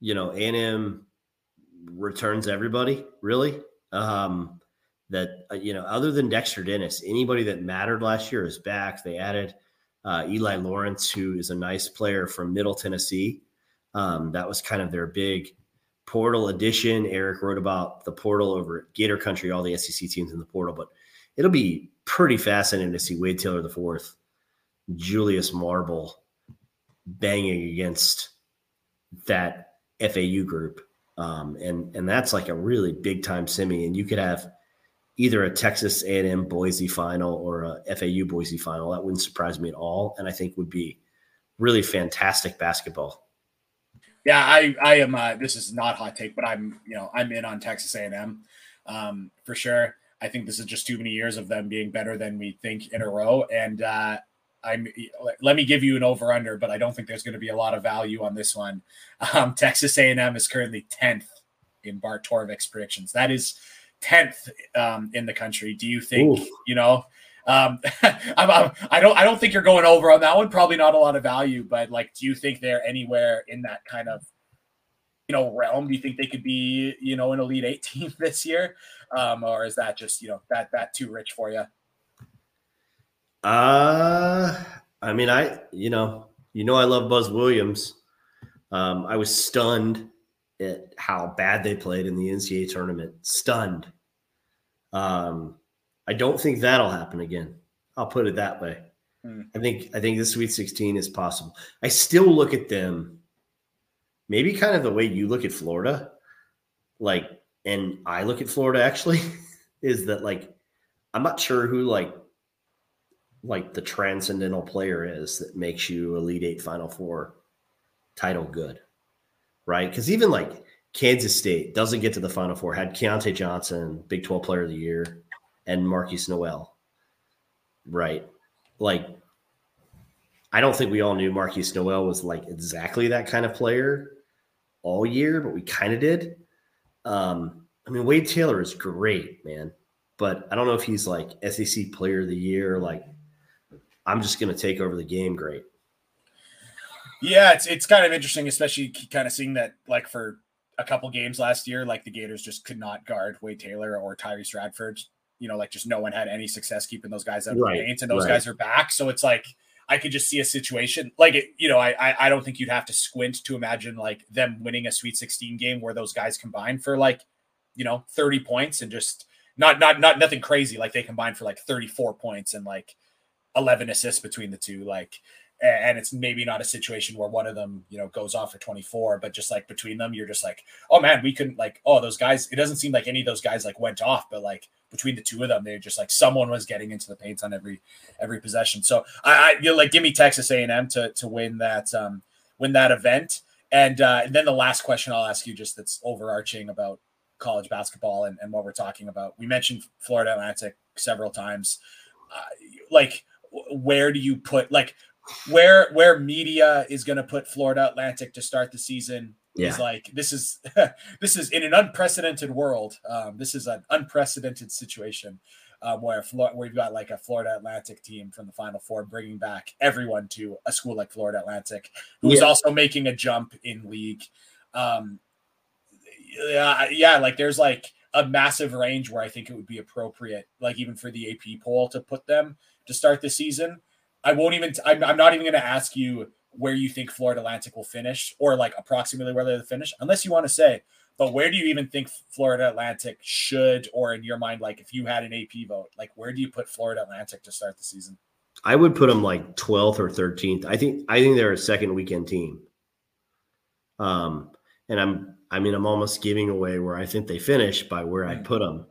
you know, A and M returns everybody, really. Um, that, you know, other than Dexter Dennis, anybody that mattered last year is back. They added uh, Eli Lawrence, who is a nice player from Middle Tennessee. Um, that was kind of their big portal addition. Eric wrote about the portal over at Gator Country, all the S E C teams in the portal, but it'll be pretty fascinating to see Wade Taylor the fourth, Julius Marble banging against that F A U group. Um, and, and that's like a really big time semi, and you could have either a Texas A and M Boise final or a F A U Boise final. That wouldn't surprise me at all. And I think would be really fantastic basketball. Yeah, I, I am. Uh, this is not hot take, but I'm, you know, I'm in on Texas A and M um, for sure. I think this is just too many years of them being better than we think in a row. And uh, I'm, let me give you an over under, but I don't think there's going to be a lot of value on this one. Um, Texas A and M is currently tenth in Bart Torvik's predictions. That is tenth um, in the country. Do you think, Ooh. you know, Um, I'm, I'm, I don't, I don't think you're going over on that one. Probably not a lot of value, but like, do you think they're anywhere in that kind of, you know, realm? Do you think they could be, you know, an Elite Eight team this year? Um, or is that just, you know, that, that too rich for you? Uh, I mean, I, you know, you know, I love Buzz Williams. Um, I was stunned at how bad they played in the N C A A tournament. Stunned. Um, I don't think that'll happen again. I'll put it that way. Mm. I think I think the Sweet sixteen is possible. I still look at them maybe kind of the way you look at Florida, like, and I look at Florida actually, is that like I'm not sure who like like the transcendental player is that makes you Elite Eight, Final Four title good, right? Because even like Kansas State doesn't get to the Final Four, had Keontae Johnson, Big twelve Player of the Year, and Marquise Noel, right? Like, I don't think we all knew Marquise Noel was like exactly that kind of player all year, but we kind of did. Um, I mean, Wade Taylor is great, man, but I don't know if he's like S E C Player of the Year. Like, I'm just going to take over the game. Great. Yeah. It's, it's kind of interesting, especially kind of seeing that like for a couple games last year, like the Gators just could not guard Wade Taylor or Tyrese Radford. You know, like just no one had any success keeping those guys out of right, the paint, and those right. guys are back. So it's like I could just see a situation like it. You know, I I don't think you'd have to squint to imagine like them winning a Sweet sixteen game where those guys combine for like, you know, thirty points and just not not not nothing crazy. Like they combined for like thirty-four points and like eleven assists between the two. Like, and it's maybe not a situation where one of them, you know, goes off for twenty-four, but just like between them, you're just like, oh man, we couldn't like, oh, those guys, it doesn't seem like any of those guys like went off, but like between the two of them, they're just like, someone was getting into the paints on every, every possession. So I, I you know, like, give me Texas A and M to, to win that, um, win that event. And, uh, and then the last question I'll ask you, just that's overarching about college basketball and, and what we're talking about. We mentioned Florida Atlantic several times. Uh, like, where do you put like, Where where media is going to put Florida Atlantic to start the season yeah. is like this is this is in an unprecedented world. Um, this is an unprecedented situation um, where Flo- where you've got like a Florida Atlantic team from the Final Four bringing back everyone to a school like Florida Atlantic, who yeah. is also making a jump in league. Um, yeah, yeah, like there's like a massive range where I think it would be appropriate, like even for the A P poll to put them to start the season. I won't even, I'm, I'm not even going to ask you where you think Florida Atlantic will finish or like approximately where they'll finish, unless you want to say, but where do you even think Florida Atlantic should, or in your mind, like if you had an A P vote, like where do you put Florida Atlantic to start the season? I would put them like twelfth or thirteenth. I think, I think they're a second weekend team. Um, and I'm, I mean, I'm almost giving away where I think they finish by where mm-hmm. I put them,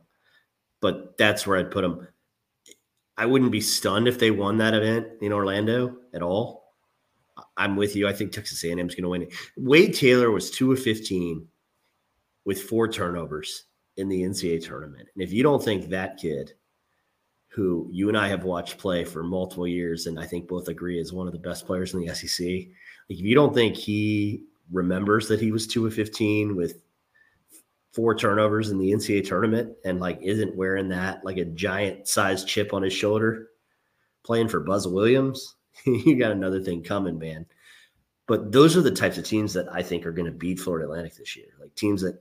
but that's where I'd put them. I wouldn't be stunned if they won that event in Orlando at all. I'm with you. I think Texas A and M is going to win it. Wade Taylor was two of fifteen with four turnovers in the N C A A tournament. And if you don't think that kid, who you and I have watched play for multiple years and I think both agree is one of the best players in the S E C, like if you don't think he remembers that he was two of fifteen with four turnovers in the N C A A tournament and like isn't wearing that like a giant size chip on his shoulder playing for Buzz Williams, you got another thing coming, man. But those are the types of teams that I think are going to beat Florida Atlantic this year. Like teams that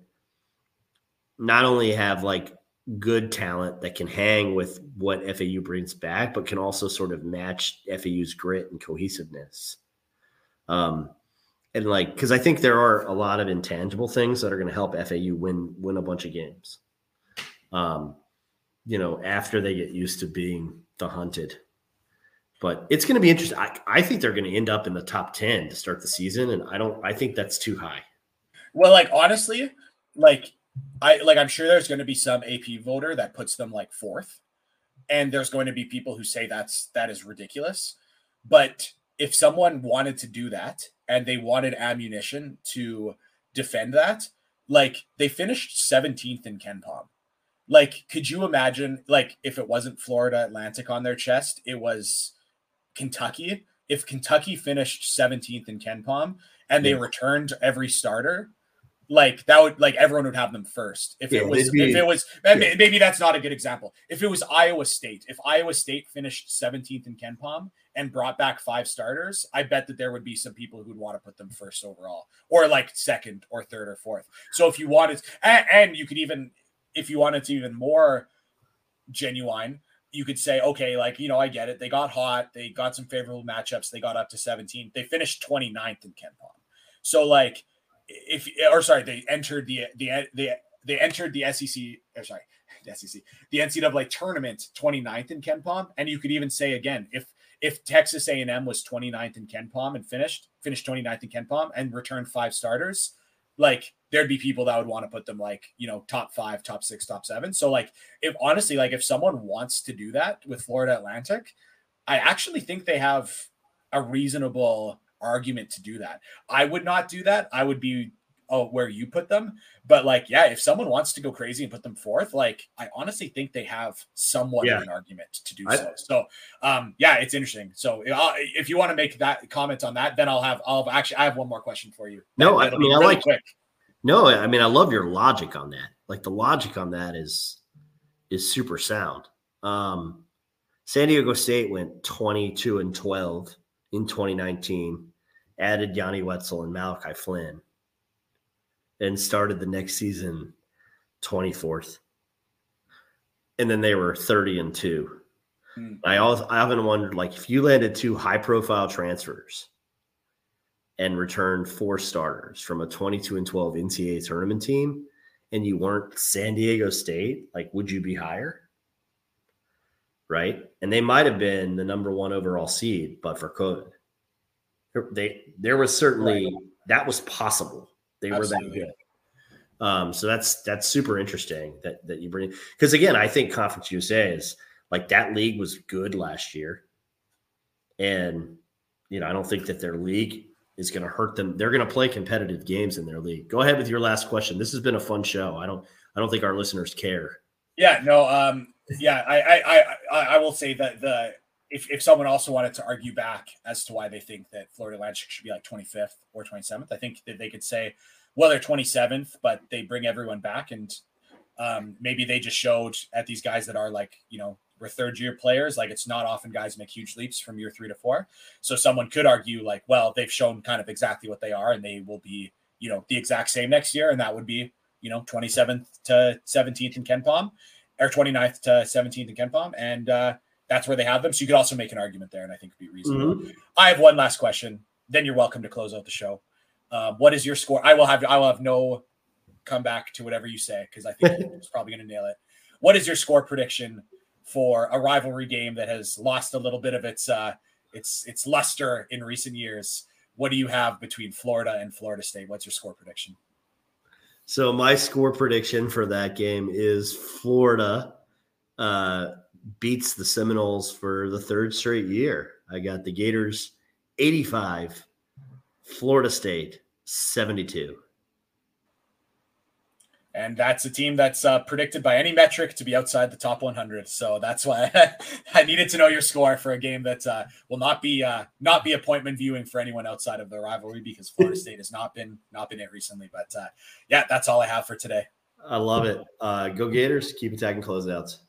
not only have like good talent that can hang with what F A U brings back, but can also sort of match F A U's grit and cohesiveness. Um, and like, cause I think there are a lot of intangible things that are going to help F A U win, win a bunch of games. Um, you know, after they get used to being the hunted. But it's going to be interesting. I, I think they're going to end up in the top ten to start the season, and I don't. I think that's too high. Well, like honestly, like I like I'm sure there's going to be some A P voter that puts them like fourth, and there's going to be people who say that's that is ridiculous. But if someone wanted to do that and they wanted ammunition to defend that, like they finished seventeenth in KenPom. Like, could you imagine? Like, if it wasn't Florida Atlantic on their chest, it was Kentucky. If Kentucky finished seventeenth in KenPom and they yeah. returned every starter, like that would like everyone would have them first. If yeah, it was, maybe, if it was, yeah. maybe that's not a good example. If it was Iowa State, if Iowa State finished seventeenth in KenPom and brought back five starters, I bet that there would be some people who would want to put them first overall, or like second, or third, or fourth. So if you wanted, and, and you could even, if you wanted to even more genuine, you could say, okay, like, you know, I get it. They got hot. They got some favorable matchups. They got up to seventeen. They finished twenty-ninth in KenPom. So like if, or sorry, they entered the, the, the, they entered the S E C, or sorry, the S E C, the N C double A tournament twenty-ninth in KenPom. And you could even say again, if, if Texas A and M was twenty-ninth in KenPom and finished, finished twenty-ninth in KenPom and returned five starters, like there'd be people that would want to put them like, you know, top five, top six, top seven. So like, if honestly, like if someone wants to do that with Florida Atlantic, I actually think they have a reasonable argument to do that. I would not do that. I would be oh, where you put them. But like, yeah, if someone wants to go crazy and put them fourth, like I honestly think they have somewhat yeah. of an argument to do I, so. So um, yeah, it's interesting. So uh, if you want to make that comment on that, then I'll have, I'll actually, I have one more question for you. No, I mean, I really like quick. No, I mean, I love your logic on that. Like the logic on that is, is super sound. Um, San Diego State went twenty-two and twelve in twenty nineteen, added Yanni Wetzel and Malachi Flynn, and started the next season twenty-fourth. And then they were thirty and two. Mm. I also, I often wondered, like, if you landed two high-profile transfers and returned four starters from a twenty-two and twelve N C double A tournament team, and you weren't San Diego State, like, would you be higher? Right? And they might have been the number one overall seed, but for COVID. They, there was certainly right. – that was possible. They Absolutely. Were that good. Um, so that's that's super interesting that, that you bring – because, again, I think Conference U S A is – like, that league was good last year. And, you know, I don't think that their league – is going to hurt them. They're going to play competitive games in their league. Go ahead with your last question. This has been a fun show. I don't, I don't think our listeners care. Yeah, no. Um, yeah, I, I, I, I will say that the, if, if someone also wanted to argue back as to why they think that Florida Atlantic should be like twenty-fifth or twenty-seventh, I think that they could say, well, they're twenty-seventh, but they bring everyone back. And um, maybe they just showed at these guys that are like, you know, we're third year players. Like it's not often guys make huge leaps from year three to four. So someone could argue like, well, they've shown kind of exactly what they are and they will be, you know, the exact same next year. And that would be, you know, twenty-seventh to seventeenth in KenPom or twenty-ninth to seventeenth in KenPom. And uh, that's where they have them. So you could also make an argument there. And I think it'd be reasonable. Mm-hmm. I have one last question. Then you're welcome to close out the show. Uh, what is your score? I will have, I will have no comeback to whatever you say, cause I think it's probably going to nail it. What is your score prediction for a rivalry game that has lost a little bit of its uh, its its luster in recent years? What do you have between Florida and Florida State? What's your score prediction? So my score prediction for that game is Florida uh, beats the Seminoles for the third straight year. I got the Gators eighty-five, Florida State seventy-two. And that's a team that's uh, predicted by any metric to be outside the top one hundred. So that's why I needed to know your score for a game that uh, will not be uh, not be appointment viewing for anyone outside of the rivalry, because Florida State has not been not been it recently. But uh, yeah, that's all I have for today. I love it. Uh, go Gators. Keep attacking closeouts.